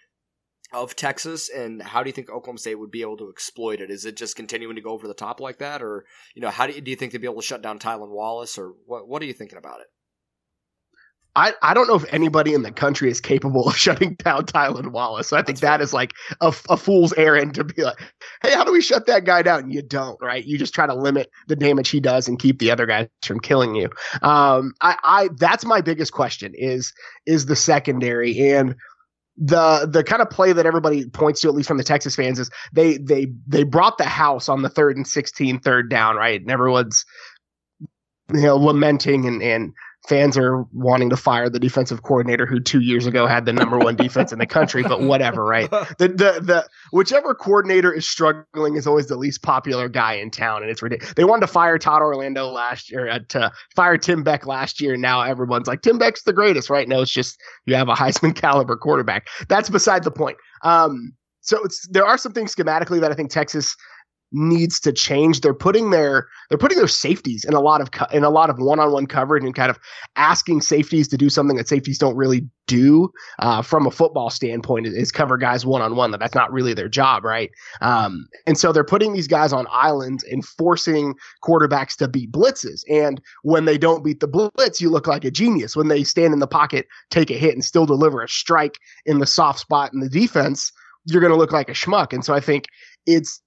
of Texas, and how do you think Oklahoma State would be able to exploit it? Is it just continuing to go over the top like that? Or, you know, how do you, do you think they'd be able to shut down Tylan Wallace, or what, what are you thinking about it? I, I don't know if anybody in the country is capable of shutting down Tylan Wallace. So I think that is like a, a fool's errand to be like, hey, how do we shut that guy down? You don't, right? You just try to limit the damage he does and keep the other guys from killing you. Um, I, I that's my biggest question is is the secondary, and the the kind of play that everybody points to, at least from the Texas fans, is they they they brought the house on the third and sixteen, third down, right? And everyone's, you know, lamenting and and. Fans are wanting to fire the defensive coordinator who two years ago had the number one defense in the country, but whatever, right? The, the, the, whichever coordinator is struggling is always the least popular guy in town. And it's ridiculous. They wanted to fire Todd Orlando last year, uh, to fire Tim Beck last year. And now everyone's like, Tim Beck's the greatest, right? No, it's just, you have a Heisman caliber quarterback. That's beside the point. Um, so it's, there are some things schematically that I think Texas needs to change. They're putting their they're putting their safeties in a lot of in a lot of one-on-one coverage and kind of asking safeties to do something that safeties don't really do uh, from a football standpoint, is cover guys one-on-one. That that's not really their job, right? Um, and so they're putting these guys on islands and forcing quarterbacks to beat blitzes. And when they don't beat the blitz, you look like a genius. When they stand in the pocket, take a hit, and still deliver a strike in the soft spot in the defense, you're going to look like a schmuck. And so I think it's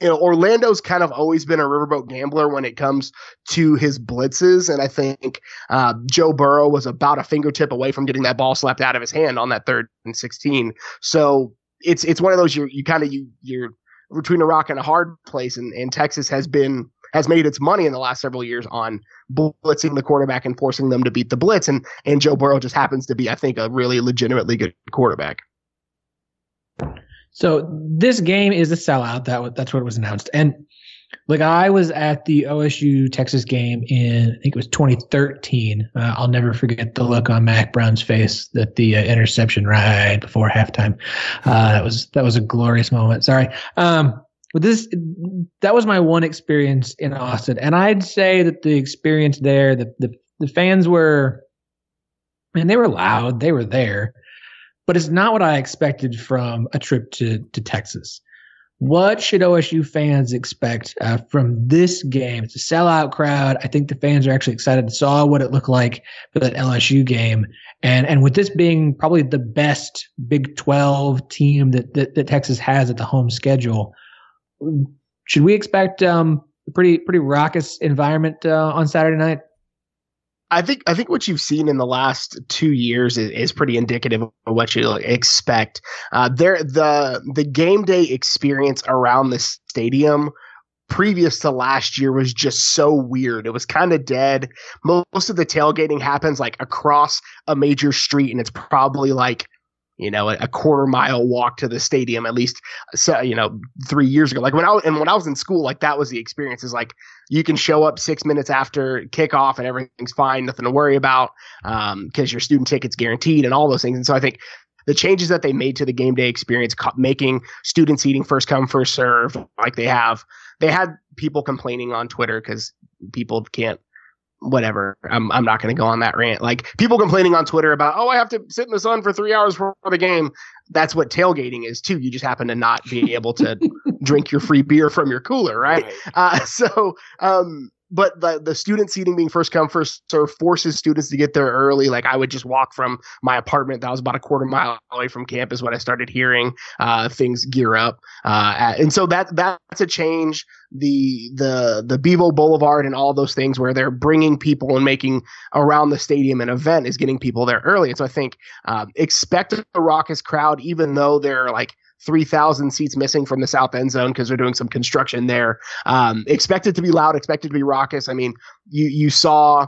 you know, Orlando's kind of always been a riverboat gambler when it comes to his blitzes. And I think uh, Joe Burrow was about a fingertip away from getting that ball slapped out of his hand on that third and sixteen. So it's it's one of those you're, you kind of you you're between a rock and a hard place. And, and Texas has been has made its money in the last several years on blitzing the quarterback and forcing them to beat the blitz. And and Joe Burrow just happens to be, I think, a really legitimately good quarterback. So this game is a sellout. That that's what was announced. And like I was at the O S U Texas game in, I think it was twenty thirteen. Uh, I'll never forget the look on Mac Brown's face at the uh, interception right before halftime. Uh, that was that was a glorious moment. Sorry, um, but this that was my one experience in Austin, and I'd say that the experience there, the the, the fans were, man, they were loud. They were there. But it's not what I expected from a trip to, to Texas. What should O S U fans expect uh, from this game? It's a sellout crowd. I think the fans are actually excited. Saw what it looked like for that L S U game. And and with this being probably the best Big twelve team that, that, that Texas has at the home schedule, should we expect um, a pretty, pretty raucous environment uh, on Saturday night? I think I think what you've seen in the last two years is, is pretty indicative of what you expect. Uh, there, the the game day experience around the stadium previous to last year was just so weird. It was kind of dead. Most of the tailgating happens like across a major street, and it's probably like, you know, a, a quarter mile walk to the stadium, at least, so, you know, three years ago. Like when I and when I was in school, like that was the experience. Is like you can show up six minutes after kickoff and everything's fine, nothing to worry about, because um, your student ticket's guaranteed and all those things. And so I think the changes that they made to the game day experience, co- making student seating first come, first serve, like they have, they had people complaining on Twitter because people can't. Whatever. I'm I'm not going to go on that rant. Like people complaining on Twitter about, oh, I have to sit in the sun for three hours before the game. That's what tailgating is too. You just happen to not be able to drink your free beer from your cooler, right? Uh, so, um, but the the student seating being first come first serve forces students to get there early. Like I would just walk from my apartment that was about a quarter mile away from campus when I started hearing uh, things gear up, uh, and so that that's a change. the the the Bevo Boulevard and all those things where they're bringing people and making around the stadium an event is getting people there early. And so I think um, expect a raucous crowd, even though there are like three thousand seats missing from the south end zone because they're doing some construction there. Um, expect it to be loud, expect it to be raucous. I mean, you, you saw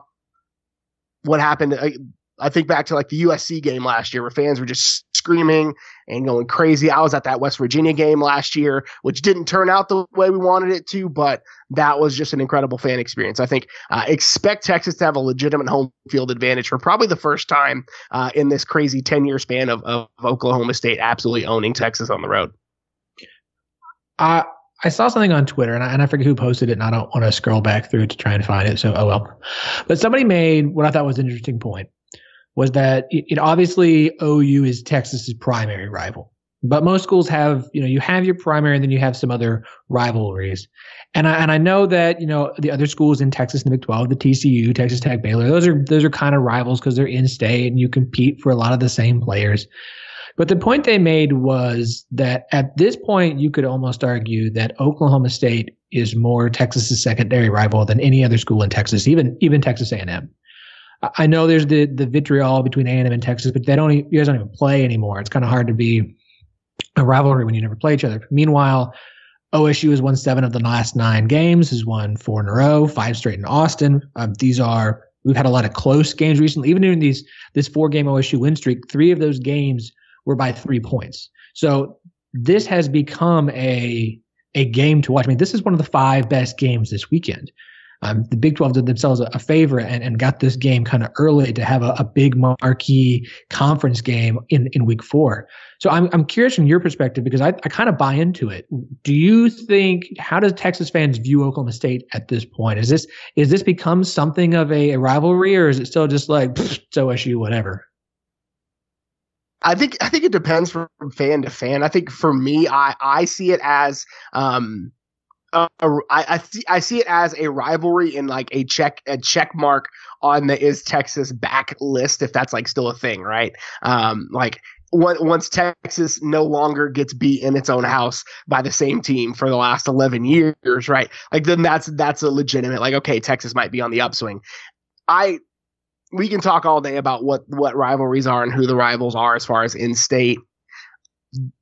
what happened. I, I think back to like the U S C game last year where fans were just screaming and going crazy. I was at that West Virginia game last year, which didn't turn out the way we wanted it to, but that was just an incredible fan experience. I think uh, expect Texas to have a legitimate home field advantage for probably the first time uh, in this crazy ten-year span of, of Oklahoma State absolutely owning Texas on the road. I I saw something on Twitter, and I, and I forget who posted it, and I don't want to scroll back through to try and find it, so oh well. But somebody made what I thought was an interesting point. Was that it, it obviously O U is Texas's primary rival, but most schools have, you know, you have your primary and then you have some other rivalries. And I, and I know that, you know, the other schools in Texas in the Big twelve, the T C U, Texas Tech, Baylor, those are, those are kind of rivals because they're in state and you compete for a lot of the same players. But the point they made was that at this point, you could almost argue that Oklahoma State is more Texas's secondary rival than any other school in Texas, even, even Texas A and M. I know there's the, the vitriol between A and M and Texas, but they don't, you guys don't even play anymore. It's kind of hard to be a rivalry when you never play each other. Meanwhile, O S U has won seven of the last nine games, has won four in a row, five straight in Austin. Um, these are, we've had a lot of close games recently. Even during these, this four game O S U win streak, three of those games were by three points. So this has become a, a game to watch. I mean, this is one of the five best games this weekend. Um, the Big twelve did themselves a, a favor and, and got this game kind of early to have a, a big marquee conference game in, in week four. So I'm I'm curious from your perspective because I, I kind of buy into it. Do you think, how does Texas fans view Oklahoma State at this point? Is this is this become something of a, a rivalry, or is it still just like, pfft, it's O S U, whatever? I think I think it depends from fan to fan. I think for me, I, I see it as um, – Uh, I I see, I see it as a rivalry in like a check a check mark on the Is Texas back list, if that's like still a thing, right? Um, like once Texas no longer gets beat in its own house by the same team for the last eleven years, right? Like, then that's that's a legitimate, like, okay, Texas might be on the upswing. I we can talk all day about what what rivalries are and who the rivals are as far as in-state.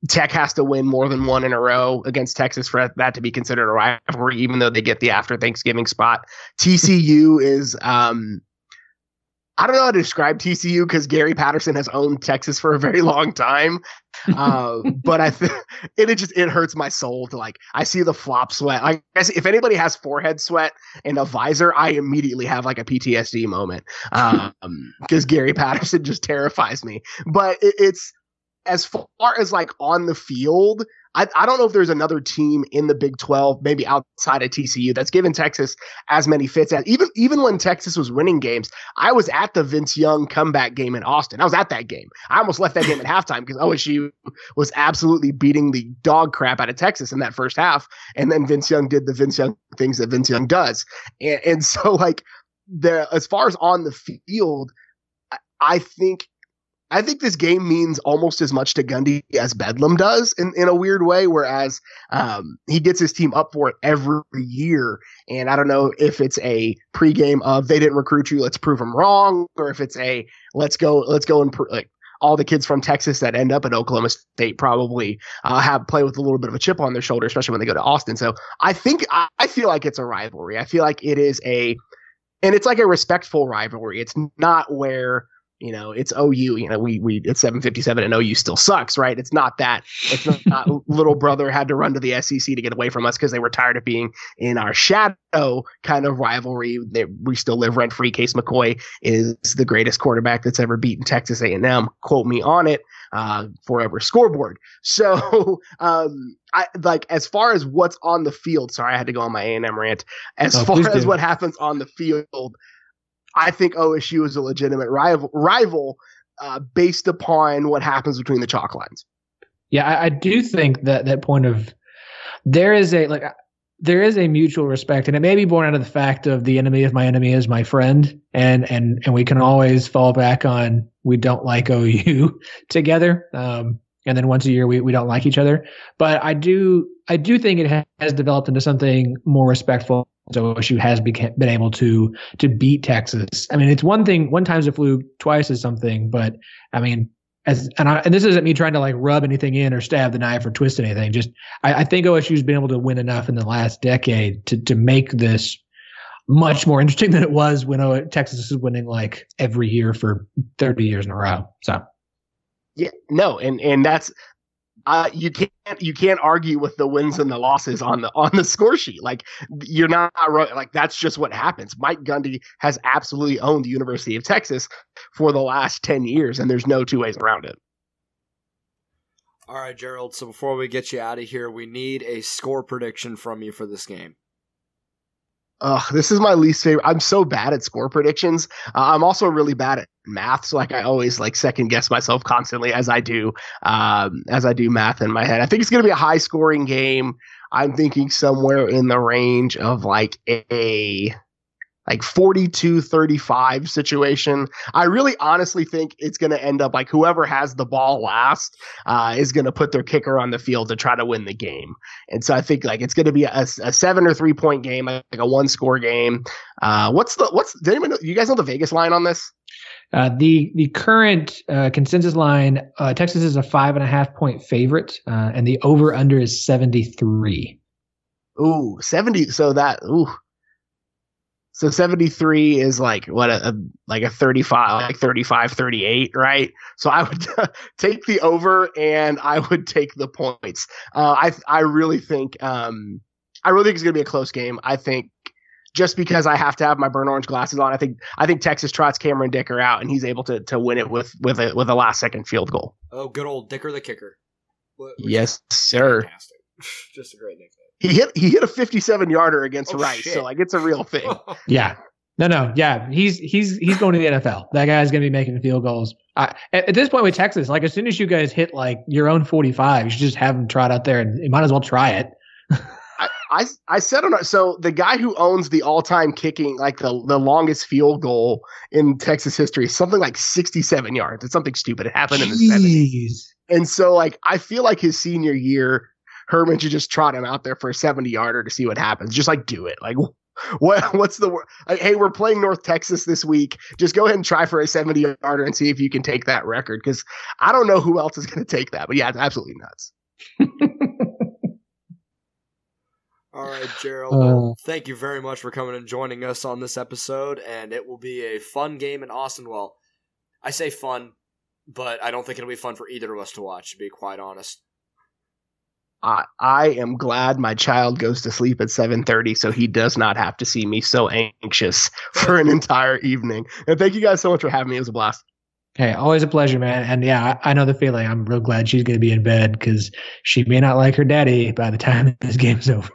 Tech has to win more than one in a row against Texas for that to be considered a rivalry, even though they get the after Thanksgiving spot. T C U is um, I don't know how to describe T C U because Gary Patterson has owned Texas for a very long time. Uh, but I th- it, it just it hurts my soul to, like, I see the flop sweat. I guess if anybody has forehead sweat and a visor, I immediately have like a P T S D moment because um, Gary Patterson just terrifies me. But it, it's as far as like on the field, I, I don't know if there's another team in the Big twelve, maybe outside of T C U, that's given Texas as many fits as even even when Texas was winning games. I was at the Vince Young comeback game in Austin. I was at that game. I almost left that game at halftime because O S U was absolutely beating the dog crap out of Texas in that first half. And then Vince Young did the Vince Young things that Vince Young does. And, and so like the as far as on the field, I, I think. I think this game means almost as much to Gundy as Bedlam does in, in a weird way, whereas um, he gets his team up for it every year. And I don't know if it's a pregame of they didn't recruit you, let's prove them wrong, or if it's a let's go, let's go and pr- like all the kids from Texas that end up at Oklahoma State probably uh, have play with a little bit of a chip on their shoulder, especially when they go to Austin. So I think I, I feel like it's a rivalry. I feel like it is a, and it's like a respectful rivalry. It's not where, you know, it's O U, you know, we, we, it's seven fifty-seven and O U still sucks, right? It's not that. It's not, not little brother had to run to the S E C to get away from us because they were tired of being in our shadow kind of rivalry. They, we still live rent free. Case McCoy is the greatest quarterback that's ever beaten Texas A and M. Quote me on it, uh, forever scoreboard. So, um, I like as far as what's on the field, sorry, I had to go on my A and M rant. As oh, far as do. What happens on the field, I think O S U is a legitimate rival, rival uh, based upon what happens between the chalk lines. Yeah, I, I do think that that point of there is a like there is a mutual respect, and it may be born out of the fact of the enemy of my enemy is my friend, and and and we can always fall back on we don't like O U together, um, and then once a year we we don't like each other. But I do I do think it has developed into something more respectful. So O S U has beca- been able to to beat Texas. I mean, it's one thing, one time's a fluke, twice is something. But I mean, as and, I, and this isn't me trying to like rub anything in or stab the knife or twist anything. Just I, I think O S U's been able to win enough in the last decade to to make this much more interesting than it was when o- Texas is winning like every year for thirty years in a row. So yeah, no, and and that's. Uh, you can't you can't argue with the wins and the losses on the on the score sheet. Like you're not like that's just what happens. Mike Gundy has absolutely owned the University of Texas for the last ten years, and there's no two ways around it. All right, Gerald. So before we get you out of here, we need a score prediction from you for this game. Ugh, this is my least favorite. I'm so bad at score predictions. Uh, I'm also really bad at math. So like I always like second guess myself constantly as I do, um, as I do math in my head. I think it's going to be a high scoring game. I'm thinking somewhere in the range of like a like forty-two thirty-five situation. I really honestly think it's going to end up like whoever has the ball last uh, is going to put their kicker on the field to try to win the game. And so I think like it's going to be a, a seven or three point game, like a one score game. Uh, what's the what's did anyone know, you guys know the Vegas line on this? Uh, the the current uh, consensus line, uh, Texas is a five and a half point favorite, uh, and the over under is seventy-three. Ooh, seventy. So that ooh. So seventy-three is like what a, a like a thirty-five, like thirty-five, thirty-eight, right? So I would take the over and I would take the points. Uh, I I really think um I really think it's gonna be a close game. I think just because I have to have my burnt orange glasses on, I think I think Texas trots Cameron Dicker out and he's able to to win it with with a with a last second field goal. Oh, good old Dicker the kicker. What, yes, sir. Fantastic. Just a great nickname. He hit he hit a fifty-seven yarder against oh, Rice, shit. So like it's a real thing. Yeah, no, no, yeah, he's he's he's going to the N F L. That guy's going to be making field goals. I, at, at this point with Texas, like as soon as you guys hit like your own forty-five, you should just have him trot out there, and you might as well try it. I, I I said on so the guy who owns the all-time kicking, like the, the longest field goal in Texas history, something like sixty-seven yards. It's something stupid. It happened Jeez. in the seventies. And so, like, I feel like his senior year, Herman should just trot him out there for a seventy-yarder to see what happens. Just like do it. Like, what what's the like, hey, we're playing North Texas this week. Just go ahead and try for a seventy-yarder and see if you can take that record, because I don't know who else is going to take that. But yeah, it's absolutely nuts. All right, Gerald, uh, thank you very much for coming and joining us on this episode, and it will be a fun game in Austin. Well, I say fun, but I don't think it'll be fun for either of us to watch, to be quite honest. I, I am glad my child goes to sleep at seven thirty so he does not have to see me so anxious for an entire evening. And thank you guys so much for having me. It was a blast. Hey, always a pleasure, man. And yeah, I, I know the feeling. I'm real glad she's going to be in bed, because she may not like her daddy by the time this game's over.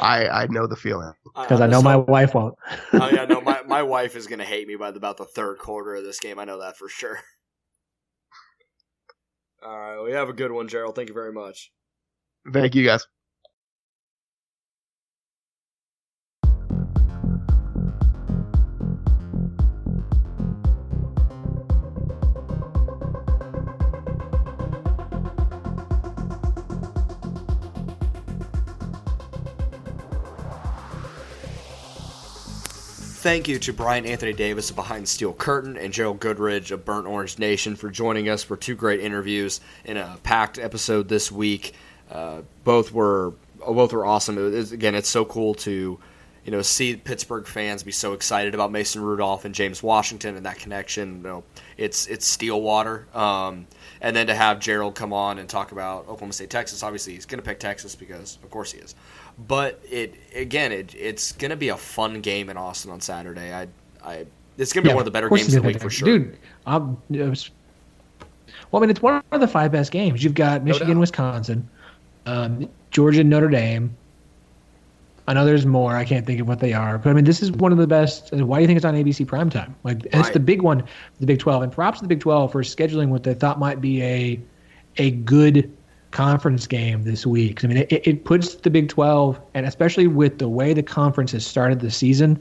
I I know the feeling, because I, I know my wife won't. Oh yeah, no, my, my wife is gonna hate me by the, about the third quarter of this game. I know that for sure. All right, well, you have a good one, Gerald. Thank you very much. Thank you, guys. Thank you to Brian Anthony Davis of Behind the Steel Curtain and Gerald Goodridge of Burnt Orange Nation for joining us for two great interviews in a packed episode this week. Uh, both were both were awesome. It was, again, it's so cool to you know see Pittsburgh fans be so excited about Mason Rudolph and James Washington and that connection. You know, it's it's steel water. Um, and then to have Gerald come on and talk about Oklahoma State, Texas. Obviously, he's going to pick Texas because, of course, he is. But it again, it it's gonna be a fun game in Austin on Saturday. I, I, it's gonna be yeah, one of the better of games of the week for sure, dude. I'm, was, well, I mean, it's one of the five best games. You've got Michigan, no Wisconsin, um, Georgia, Notre Dame. I know there's more. I can't think of what they are, but I mean, this is one of the best. Why do you think it's on A B C primetime? Like, right. It's the big one, the Big twelve, and props to the Big twelve for scheduling what they thought might be a, a good conference game this week. I mean, it, it puts the Big twelve, and especially with the way the conference has started the season,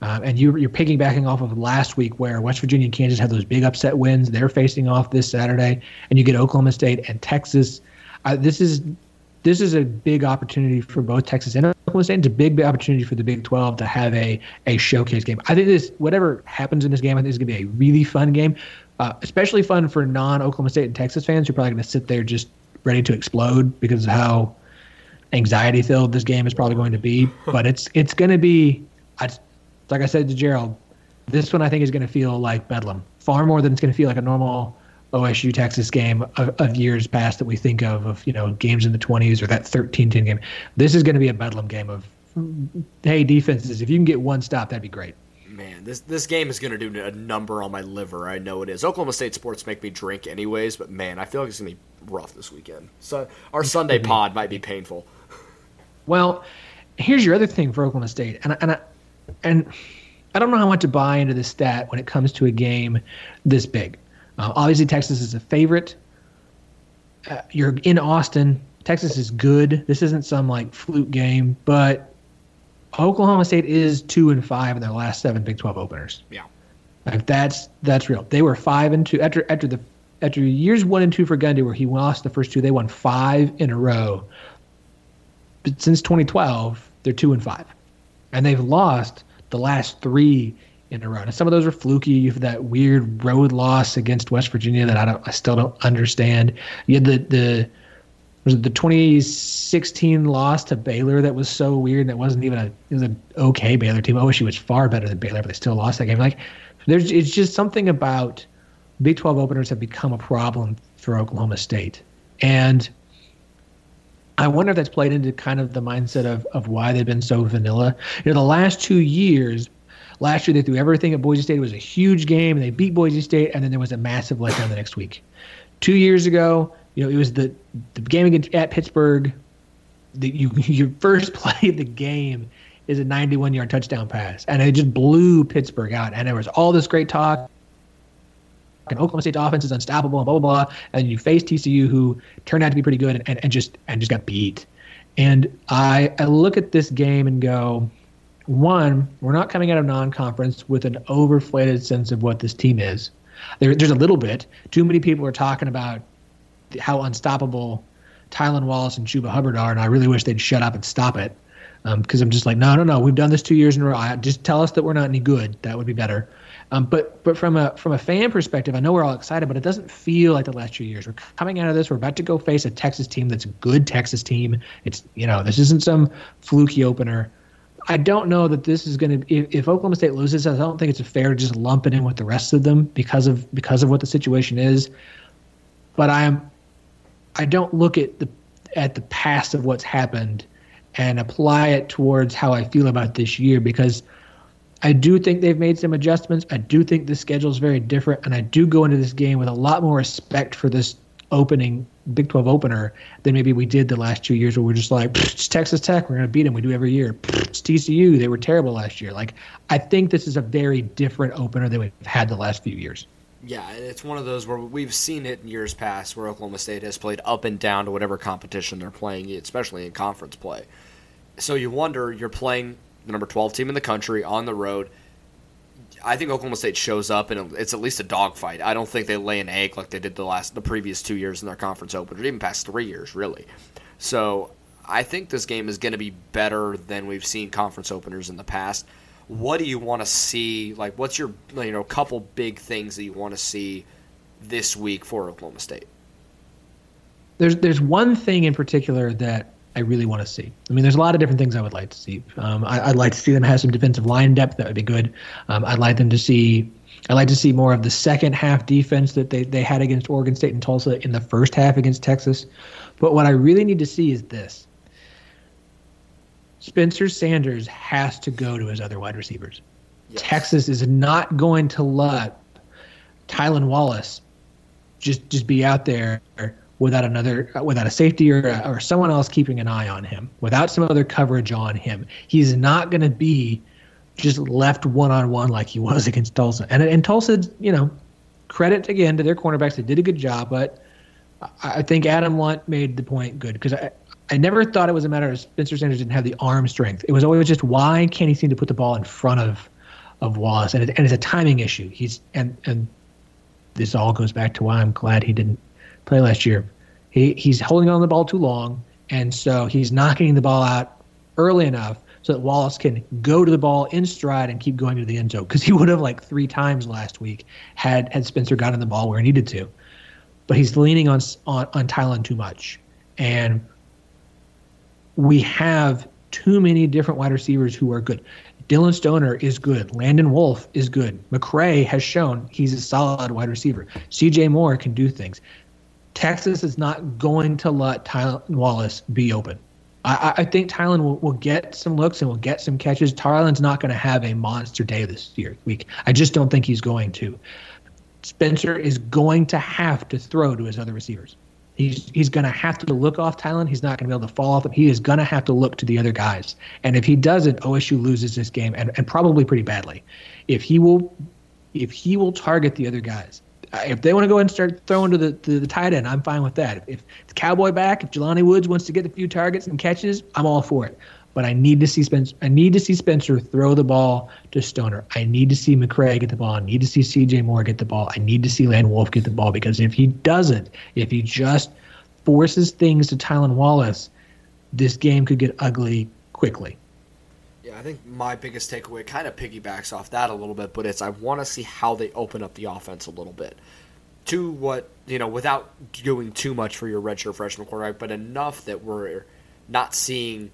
um, and you, you're piggybacking off of last week where West Virginia and Kansas had those big upset wins. They're facing off this Saturday, and you get Oklahoma State and Texas. Uh, this is this is a big opportunity for both Texas and Oklahoma State. It's a big, big opportunity for the Big twelve to have a, a showcase game. I think this, whatever happens in this game, I think it's going to be a really fun game, uh, especially fun for non-Oklahoma State and Texas fans who are probably going to sit there just ready to explode because of how anxiety-filled this game is probably going to be. But it's it's going to be, I, like I said to Gerald, this one I think is going to feel like Bedlam, far more than it's going to feel like a normal O S U-Texas game of, of years past that we think of, of you know games in the twenties or that thirteen ten game. This is going to be a Bedlam game of, hey, defenses, if you can get one stop, that'd be great. Man, this this game is going to do a number on my liver. I know it is. Oklahoma State sports make me drink anyways, but man, I feel like it's going to be rough this weekend. So our Sunday pod might be painful. Well, here's your other thing for Oklahoma State, and I, and I, and I don't know how much to buy into this stat when it comes to a game this big. Uh, obviously, Texas is a favorite. Uh, you're in Austin. Texas is good. This isn't some like fluke game, but Oklahoma State is two and five in their last seven Big twelve openers. Yeah, like that's that's real. They were five and two after after the. After years one and two for Gundy, where he lost the first two, they won five in a row. But since twenty twelve, they're two and five. And they've lost the last three in a row. And some of those are fluky. You have that weird road loss against West Virginia that I don't, I still don't understand. You had the the was it the twenty sixteen loss to Baylor that was so weird, and it wasn't even a it was an okay Baylor team. O S U was far better than Baylor, but they still lost that game. Like there's it's just something about Big twelve openers have become a problem for Oklahoma State. And I wonder if that's played into kind of the mindset of, of why they've been so vanilla. You know, the last two years, last year they threw everything at Boise State. It was a huge game, and they beat Boise State, and then there was a massive letdown the next week. Two years ago, you know, it was the, the game against, at Pittsburgh. The, you, you first played the game is a ninety-one-yard touchdown pass, and it just blew Pittsburgh out. And there was all this great talk, and Oklahoma State's offense is unstoppable and blah, blah, blah. And you face T C U, who turned out to be pretty good and, and, and just and just got beat. And I, I look at this game and go, one, we're not coming out of non-conference with an overflated sense of what this team is. There, there's a little bit. Too many people are talking about how unstoppable Tylan Wallace and Chuba Hubbard are, and I really wish they'd shut up and stop it. Because um, I'm just like, no, no, no, we've done this two years in a row. Just tell us that we're not any good. That would be better. Um, but but from a from a fan perspective, I know we're all excited, but it doesn't feel like the last two years. We're coming out of this. We're about to go face a Texas team that's a good Texas team. It's you know this isn't some fluky opener. I don't know that this is going to. If, if Oklahoma State loses, I don't think it's fair to just lump it in with the rest of them because of because of what the situation is. But I'm I don't look at the at the past of what's happened and apply it towards how I feel about this year, because I do think they've made some adjustments. I do think the schedule is very different, and I do go into this game with a lot more respect for this opening Big twelve opener than maybe we did the last two years where we're just like, it's Texas Tech, we're going to beat them. We do every year. It's T C U. They were terrible last year. Like, I think this is a very different opener than we've had the last few years. Yeah, it's one of those where we've seen it in years past where Oklahoma State has played up and down to whatever competition they're playing, especially in conference play. So you wonder, you're playing the number twelve team in the country on the road. I think Oklahoma State shows up, and it's at least a dogfight. I don't think they lay an egg like they did the last, the previous two years in their conference opener, even past three years, really. So I think this game is going to be better than we've seen conference openers in the past. What do you want to see? Like, what's your, you know, couple big things that you want to see this week for Oklahoma State? There's there's one thing in particular that I really want to see. I mean, there's a lot of different things I would like to see. Um, I, I'd like to see them have some defensive line depth. That would be good. Um, I'd like them to see. I'd like to see more of the second half defense that they they had against Oregon State and Tulsa in the first half against Texas. But what I really need to see is this. Spencer Sanders has to go to his other wide receivers. Yes. Texas is not going to let Tylan Wallace just just be out there without another, without a safety or or someone else keeping an eye on him, without some other coverage on him. He's not going to be just left one on one like he was against Tulsa. And and Tulsa, you know, credit again to their cornerbacks. They did a good job, but I think Adam Lunt made the point good, because I. I never thought it was a matter of Spencer Sanders didn't have the arm strength. It was always just, why can't he seem to put the ball in front of of Wallace? And, it, and it's a timing issue. He's and and this all goes back to why I'm glad he didn't play last year. He he's holding on to the ball too long, and so he's not getting the ball out early enough so that Wallace can go to the ball in stride and keep going to the end zone, because he would have like three times last week had had Spencer gotten the ball where he needed to. But he's leaning on on, on Tylan too much, and we have too many different wide receivers who are good. Dylan Stoner is good. Landon Wolfe is good. McCray has shown he's a solid wide receiver. C J Moore can do things. Texas is not going to let Tylan Wallace be open. I, I think Tylan will, will get some looks and will get some catches. Tylan's not going to have a monster day this year week. I just don't think he's going to. Spencer is going to have to throw to his other receivers. He's he's going to have to look off Tylan. He's not going to be able to fall off him. He is going to have to look to the other guys. And if he doesn't, O S U loses this game, and, and probably pretty badly. If he will if he will target the other guys, if they want to go ahead and start throwing to the, to the tight end, I'm fine with that. If the Cowboy back, if Jelani Woods wants to get a few targets and catches, I'm all for it. But I need to see Spencer. I need to see Spencer throw the ball to Stoner. I need to see McCray get the ball. I need to see C J Moore get the ball. I need to see Landon Wolfe get the ball, because if he doesn't, if he just forces things to Tylan Wallace, this game could get ugly quickly. Yeah, I think my biggest takeaway kind of piggybacks off that a little bit, but it's I want to see how they open up the offense a little bit to what you know without doing too much for your redshirt freshman quarterback, but enough that we're not seeing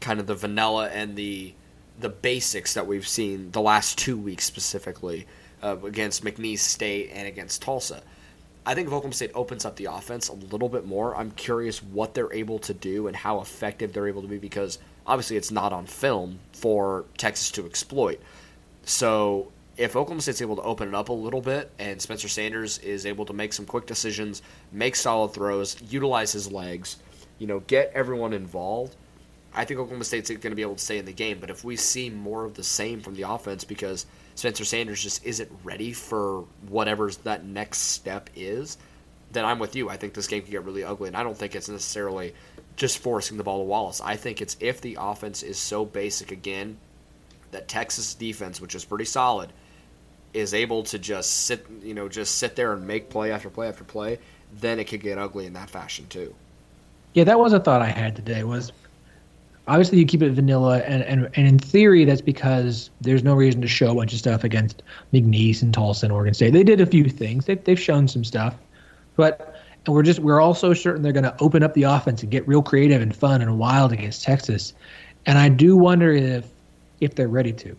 kind of the vanilla and the the basics that we've seen the last two weeks specifically uh, against McNeese State and against Tulsa. I think if Oklahoma State opens up the offense a little bit more, I'm curious what they're able to do and how effective they're able to be, because obviously it's not on film for Texas to exploit. So if Oklahoma State's able to open it up a little bit and Spencer Sanders is able to make some quick decisions, make solid throws, utilize his legs, you know, get everyone involved, I think Oklahoma State's going to be able to stay in the game. But if we see more of the same from the offense, because Spencer Sanders just isn't ready for whatever's that next step is, then I'm with you. I think this game could get really ugly, and I don't think it's necessarily just forcing the ball to Wallace. I think it's if the offense is so basic again that Texas defense, which is pretty solid, is able to just sit, you know, just sit there and make play after play after play, then it could get ugly in that fashion too. Yeah, that was a thought I had today. Was obviously you keep it vanilla, and and, and in theory that's because there's no reason to show a bunch of stuff against McNeese and Tulsa and Oregon State. They did a few things. They they've shown some stuff, but we're just we're also certain they're going to open up the offense and get real creative and fun and wild against Texas. And I do wonder if if they're ready to.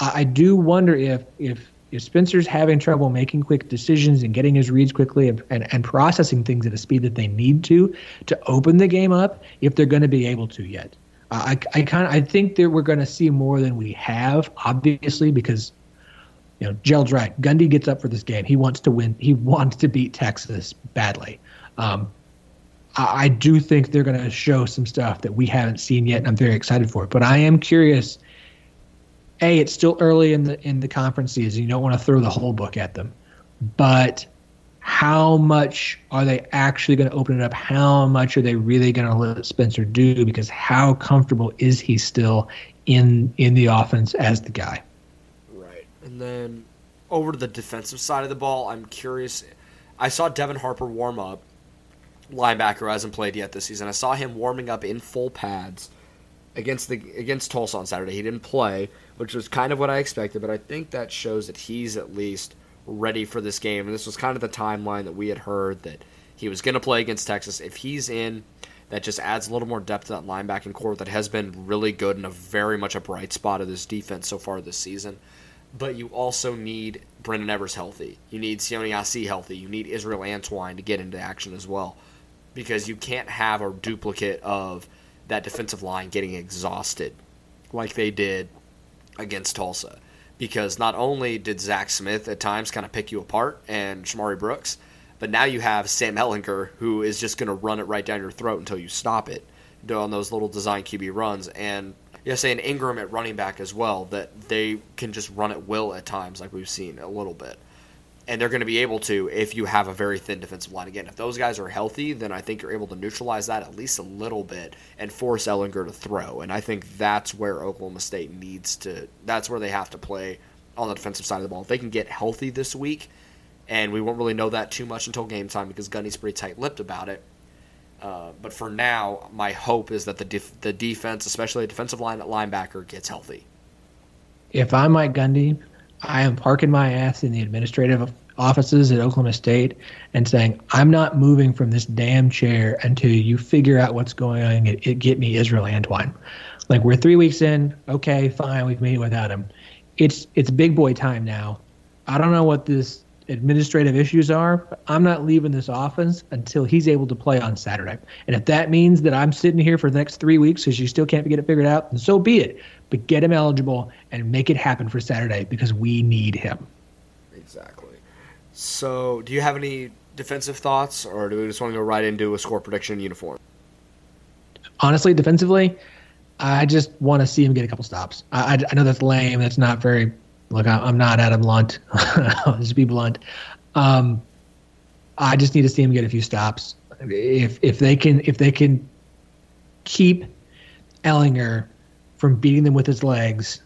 I, I do wonder if if. If Spencer's having trouble making quick decisions and getting his reads quickly and, and, and processing things at a speed that they need to to open the game up, if they're going to be able to yet. I, I, I kind of I think that we're going to see more than we have, obviously, because you know Gerald's right. Gundy gets up for this game. He wants to win. He wants to beat Texas badly. Um, I, I do think they're going to show some stuff that we haven't seen yet, and I'm very excited for it. But I am curious. A, it's still early in the in the conference season. You don't want to throw the whole book at them. But how much are they actually going to open it up? How much are they really going to let Spencer do? Because how comfortable is he still in in the offense as the guy? Right. And then over to the defensive side of the ball, I'm curious. I saw Devin Harper warm up, linebacker who hasn't played yet this season. I saw him warming up in full pads against the against Tulsa on Saturday. He didn't play, which was kind of what I expected, but I think that shows that he's at least ready for this game. And this was kind of the timeline that we had heard that he was going to play against Texas. If he's in, that just adds a little more depth to that linebacking corps that has been really good and a very much a bright spot of this defense so far this season. But you also need Brendan Evers healthy. You need Sione Asi healthy. You need Israel Antwine to get into action as well, because you can't have a duplicate of that defensive line getting exhausted like they did against Tulsa, because not only did Zach Smith at times kind of pick you apart and Shamari Brooks, but now you have Sam Ehlinger, who is just going to run it right down your throat until you stop it on those little design Q B runs. And you know, saying Ingram at running back as well, that they can just run at will at times like we've seen a little bit. And they're going to be able to if you have a very thin defensive line. Again, if those guys are healthy, then I think you're able to neutralize that at least a little bit and force Ehlinger to throw. And I think that's where Oklahoma State needs to – that's where they have to play on the defensive side of the ball. If they can get healthy this week, and we won't really know that too much until game time because Gundy's pretty tight-lipped about it. Uh, but for now, my hope is that the def- the defense, especially the defensive line at linebacker, gets healthy. If I'm Mike Gundy – I am parking my ass in the administrative offices at Oklahoma State and saying, I'm not moving from this damn chair until you figure out what's going on and get, get me Israel Antwine. Like, we're three weeks in. Okay, fine. We've made it without him. It's it's big boy time now. I don't know what this administrative issues are, but I'm not leaving this offense until he's able to play on Saturday. And if that means that I'm sitting here for the next three weeks because you still can't get it figured out, then so be it. But get him eligible and make it happen for Saturday because we need him. Exactly. So do you have any defensive thoughts, or do we just want to go right into a score prediction uniform? Honestly, defensively, I just want to see him get a couple stops. I, I, I know that's lame. That's not very – look, I, I'm not Adam Lunt. I'll just be blunt. Um, I just need to see him get a few stops. If if they can if they can keep Ehlinger – from beating them with his legs,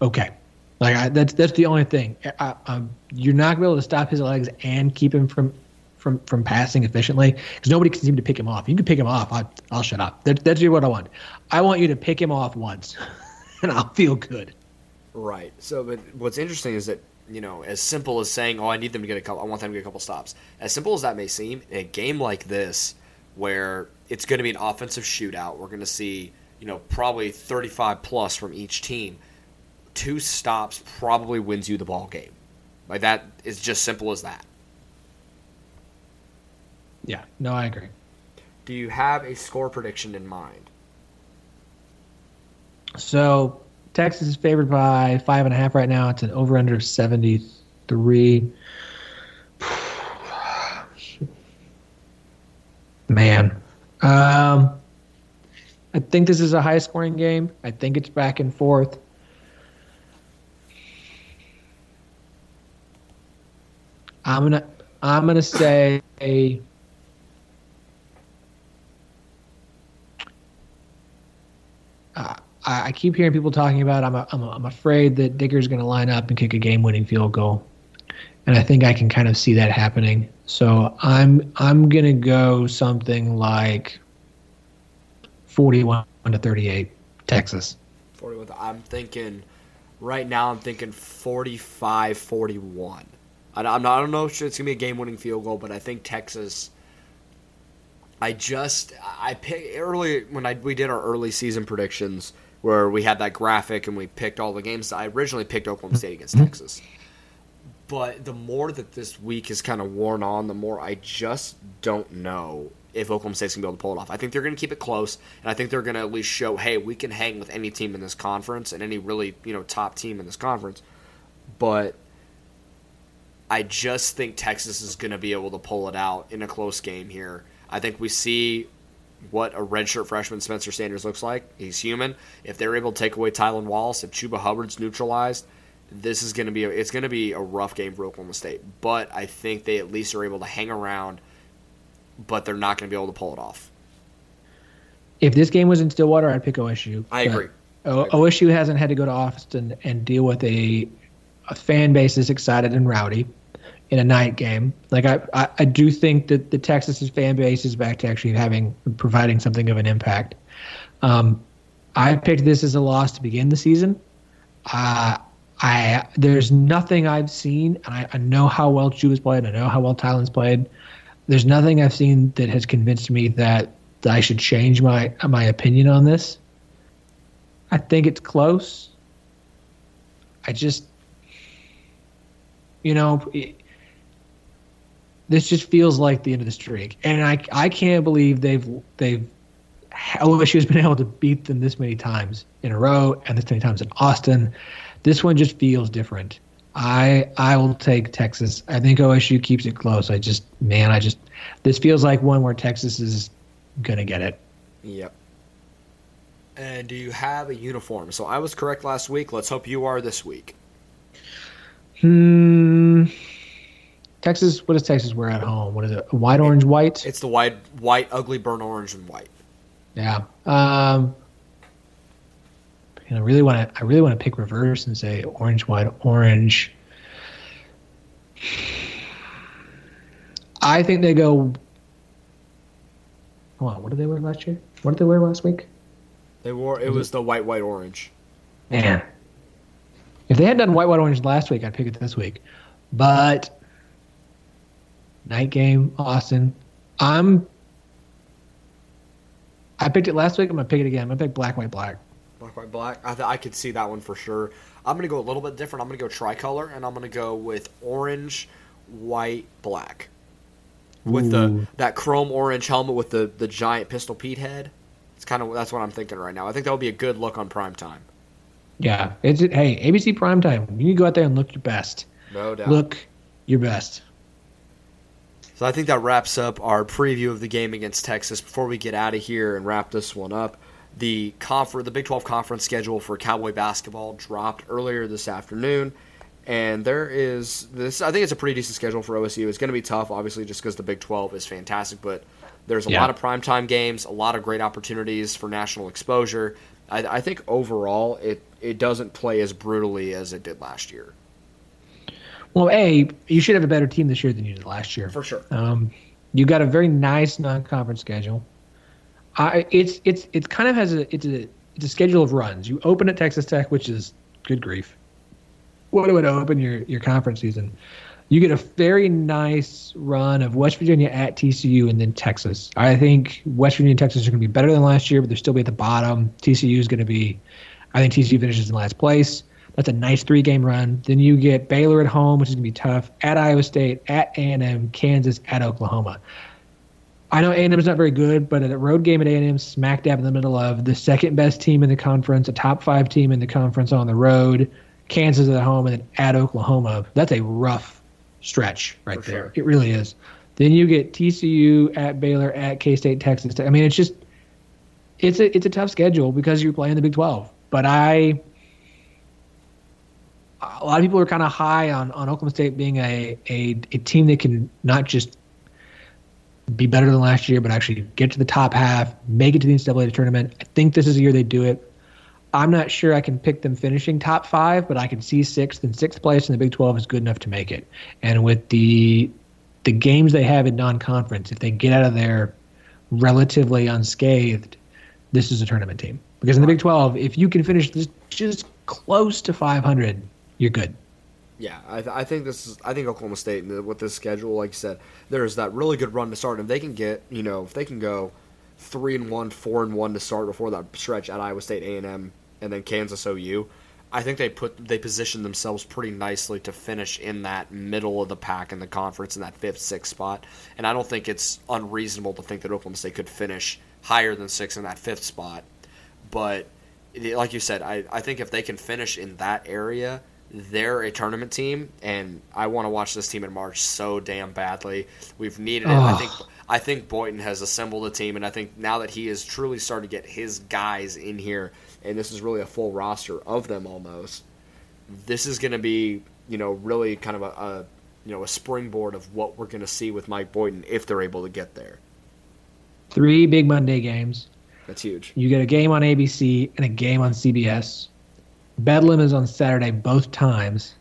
okay. Like I, that's that's the only thing. I, I, you're not gonna be able to stop his legs and keep him from from, from passing efficiently because nobody can seem to pick him off. You can pick him off. I, I'll shut up. That, that's what I want. I want you to pick him off once, and I'll feel good. Right. So, but what's interesting is that you know, as simple as saying, "Oh, I need them to get a couple. I want them to get a couple stops." As simple as that may seem, in a game like this, where it's going to be an offensive shootout, we're going to see, you know, probably thirty-five plus from each team, two stops probably wins you the ball game. Like, that is just simple as that. Yeah, no, I agree. Do you have a score prediction in mind? So, Texas is favored by five and a half right now. It's an over-under of seventy-three. Man. Um... I think this is a high-scoring game. I think it's back and forth. I'm gonna, I'm gonna say a uh, I keep hearing people talking about I'm a, I'm, a, I'm afraid that Dicker's going to line up and kick a game-winning field goal, and I think I can kind of see that happening. So I'm I'm going to go something like forty-one to thirty-eight, Texas. forty-one. I'm thinking right now. I'm thinking forty-five forty-one. I don't, I don't know if it's going to be a game-winning field goal, but I think Texas. I just I pick early when I we did our early season predictions, where we had that graphic and we picked all the games. I originally picked Oklahoma State against Texas. But the more that this week has kind of worn on, the more I just don't know if Oklahoma State's going to be able to pull it off. I think they're going to keep it close, and I think they're going to at least show, hey, we can hang with any team in this conference and any really, you know, top team in this conference. But I just think Texas is going to be able to pull it out in a close game here. I think we see what a redshirt freshman Spencer Sanders looks like. He's human. If they're able to take away Tylan Wallace, if Chuba Hubbard's neutralized, this is going to be a, it's going to be a rough game for Oklahoma State. But I think they at least are able to hang around, but they're not going to be able to pull it off. If this game was in Stillwater, I'd pick O S U. I agree. O- I agree. O S U hasn't had to go to Austin and deal with a, a fan base that's excited and rowdy in a night game. Like I, I, I do think that the Texas' fan base is back to actually having providing something of an impact. Um, I picked this as a loss to begin the season. Uh, I there's nothing I've seen, and I, I know how well Chuba's played. I know how well Tylan's played. There's nothing I've seen that has convinced me that, that I should change my my opinion on this. I think it's close. I just, you know. It, This just feels like the end of the streak, and I, I can't believe they've they've O S U has been able to beat them this many times in a row, and this many times in Austin. This one just feels different. I I will take Texas. I think O S U keeps it close. I just man, I just this feels like one where Texas is gonna get it. Yep. And do you have a uniform? So I was correct last week. Let's hope you are this week. Hmm. Texas, what does Texas wear at home? What is it? White, orange, white? It's the white, white, ugly, burnt orange, and white. Yeah. Um, and I really want to. I really want to pick reverse and say orange, white, orange. I think they go. Hold on. What did they wear last year? What did they wear last week? They wore. It was the white, white, orange. Man, if they had done white, white, orange last week, I'd pick it this week, but. Night game, Austin. I'm. I picked it last week. I'm gonna pick it again. I'm gonna pick black, white, black. Black, white, black. I th- I could see that one for sure. I'm gonna go a little bit different. I'm gonna go tricolor, and I'm gonna go with orange, white, black. With Ooh. the that chrome orange helmet with the, the giant Pistol Pete head. It's kind of that's what I'm thinking right now. I think that would be a good look on primetime. Yeah, it's hey A B C primetime. You need to go out there and look your best. No doubt. Look your best. So I think that wraps up our preview of the game against Texas. Before we get out of here and wrap this one up, the confer- the Big twelve conference schedule for Cowboy basketball dropped earlier this afternoon, and there is this. I think it's a pretty decent schedule for O S U. It's going to be tough, obviously, just because the Big twelve is fantastic, but there's a yeah. lot of primetime games, a lot of great opportunities for national exposure. I, I think overall it it doesn't play as brutally as it did last year. Well, A, you should have a better team this year than you did last year. For sure. Um, you got a very nice non-conference schedule. I, it's it's it's kind of has a it's a it's a schedule of runs. You open at Texas Tech, which is good grief. What would open your your conference season? You get a very nice run of West Virginia at T C U and then Texas. I think West Virginia and Texas are going to be better than last year, but they'll still be at the bottom. T C U is going to be, I think T C U finishes in last place. That's a nice three-game run. Then you get Baylor at home, which is going to be tough, at Iowa State, at A and M, Kansas, at Oklahoma. I know A and M is not very good, but a road game at A and M smack dab in the middle of the second-best team in the conference, a top-five team in the conference on the road, Kansas at home, and then at Oklahoma. That's a rough stretch right For there. Sure. It really is. Then you get T C U, at Baylor, at K-State, Texas. I mean, it's just it's a, it's a tough schedule because you're playing the Big twelve. But I... A lot of people are kind of high on, on Oklahoma State being a, a, a team that can not just be better than last year, but actually get to the top half, make it to the N C double A tournament. I think this is the year they do it. I'm not sure I can pick them finishing top five, but I can see sixth and sixth place in the Big twelve is good enough to make it. And with the the games they have in non-conference, if they get out of there relatively unscathed, this is a tournament team. Because in the Big twelve, if you can finish this just close to five hundred, you're good. Yeah, I, th- I think this is. I think Oklahoma State and the, with this schedule, like you said, there is that really good run to start. And if they can get, you know, if they can go three and one, four and one to start before that stretch at Iowa State, A and M, and then Kansas, O U, I think they put they position themselves pretty nicely to finish in that middle of the pack in the conference in that fifth, sixth spot. And I don't think it's unreasonable to think that Oklahoma State could finish higher than six in that fifth spot. But like you said, I, I think if they can finish in that area, they're a tournament team, and I want to watch this team in March so damn badly. We've needed it. Ugh. I think I think Boynton has assembled a team, and I think now that he has truly started to get his guys in here, and this is really a full roster of them almost, this is going to be, you know, really kind of a, a you know a springboard of what we're going to see with Mike Boynton if they're able to get there. Three big Monday games. That's huge. You get a game on A B C and a game on C B S. Bedlam is on Saturday both times.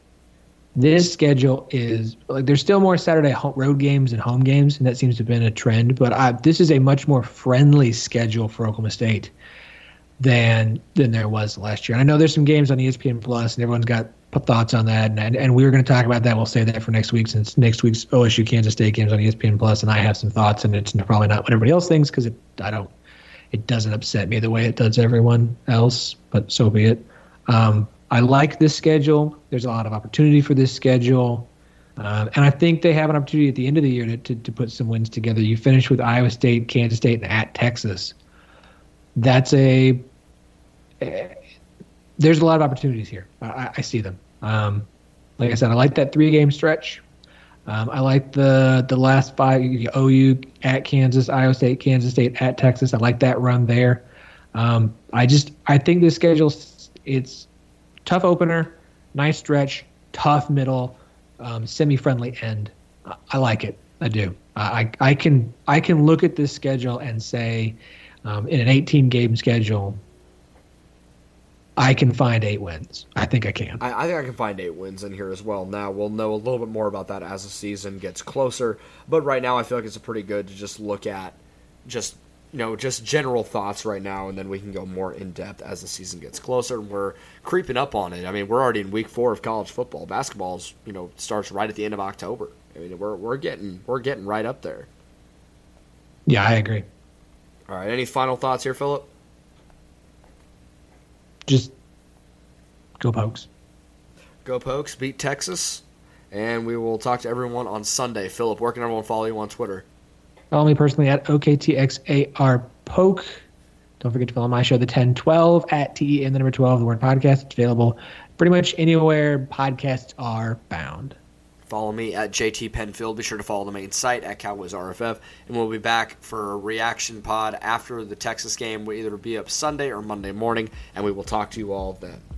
This schedule is like there's still more Saturday home, road games and home games, and that seems to have been a trend. But I, this is a much more friendly schedule for Oklahoma State than than there was last year. And I know there's some games on E S P N Plus, and everyone's got thoughts on that. And, and and we were going to talk about that. We'll save that for next week, since next week's O S U Kansas State games on E S P N Plus, and I have some thoughts, and it's probably not what everybody else thinks because it I don't it doesn't upset me the way it does everyone else. But so be it. Um, I like this schedule. There's a lot of opportunity for this schedule. Um, and I think they have an opportunity at the end of the year to, to, to put some wins together. You finish with Iowa State, Kansas State, and at Texas. That's a uh, – there's a lot of opportunities here. I, I see them. Um, like I said, I like that three-game stretch. Um, I like the the last five – O U at Kansas, Iowa State, Kansas State, at Texas. I like that run there. Um, I just – I think this schedule's – it's tough opener, nice stretch, tough middle, um, semi-friendly end. I, I like it. I do. I, I can I can look at this schedule and say, um, in an eighteen-game schedule, I can find eight wins. I think I can. I, I think I can find eight wins in here as well. Now, we'll know a little bit more about that as the season gets closer. But right now, I feel like it's pretty good to just look at just – you know, just general thoughts right now, and then we can go more in-depth as the season gets closer. We're creeping up on it. I mean, we're already in week four of college football. Basketball's, you know, starts right at the end of October. I mean, we're we're getting we're getting right up there. Yeah, I agree. All right, any final thoughts here, Philip? Just go Pokes. Go Pokes, beat Texas, and we will talk to everyone on Sunday. Philip, where can everyone follow you on Twitter? Follow me personally at O K T X A R Poke. Don't forget to follow my show, The ten twelve, at T E N, the number twelve, The Word Podcast. It's available pretty much anywhere podcasts are bound. Follow me at J T Penfield. Be sure to follow the main site at Cowboys R F F. And we'll be back for a reaction pod after the Texas game. We'll either be up Sunday or Monday morning, and we will talk to you all then.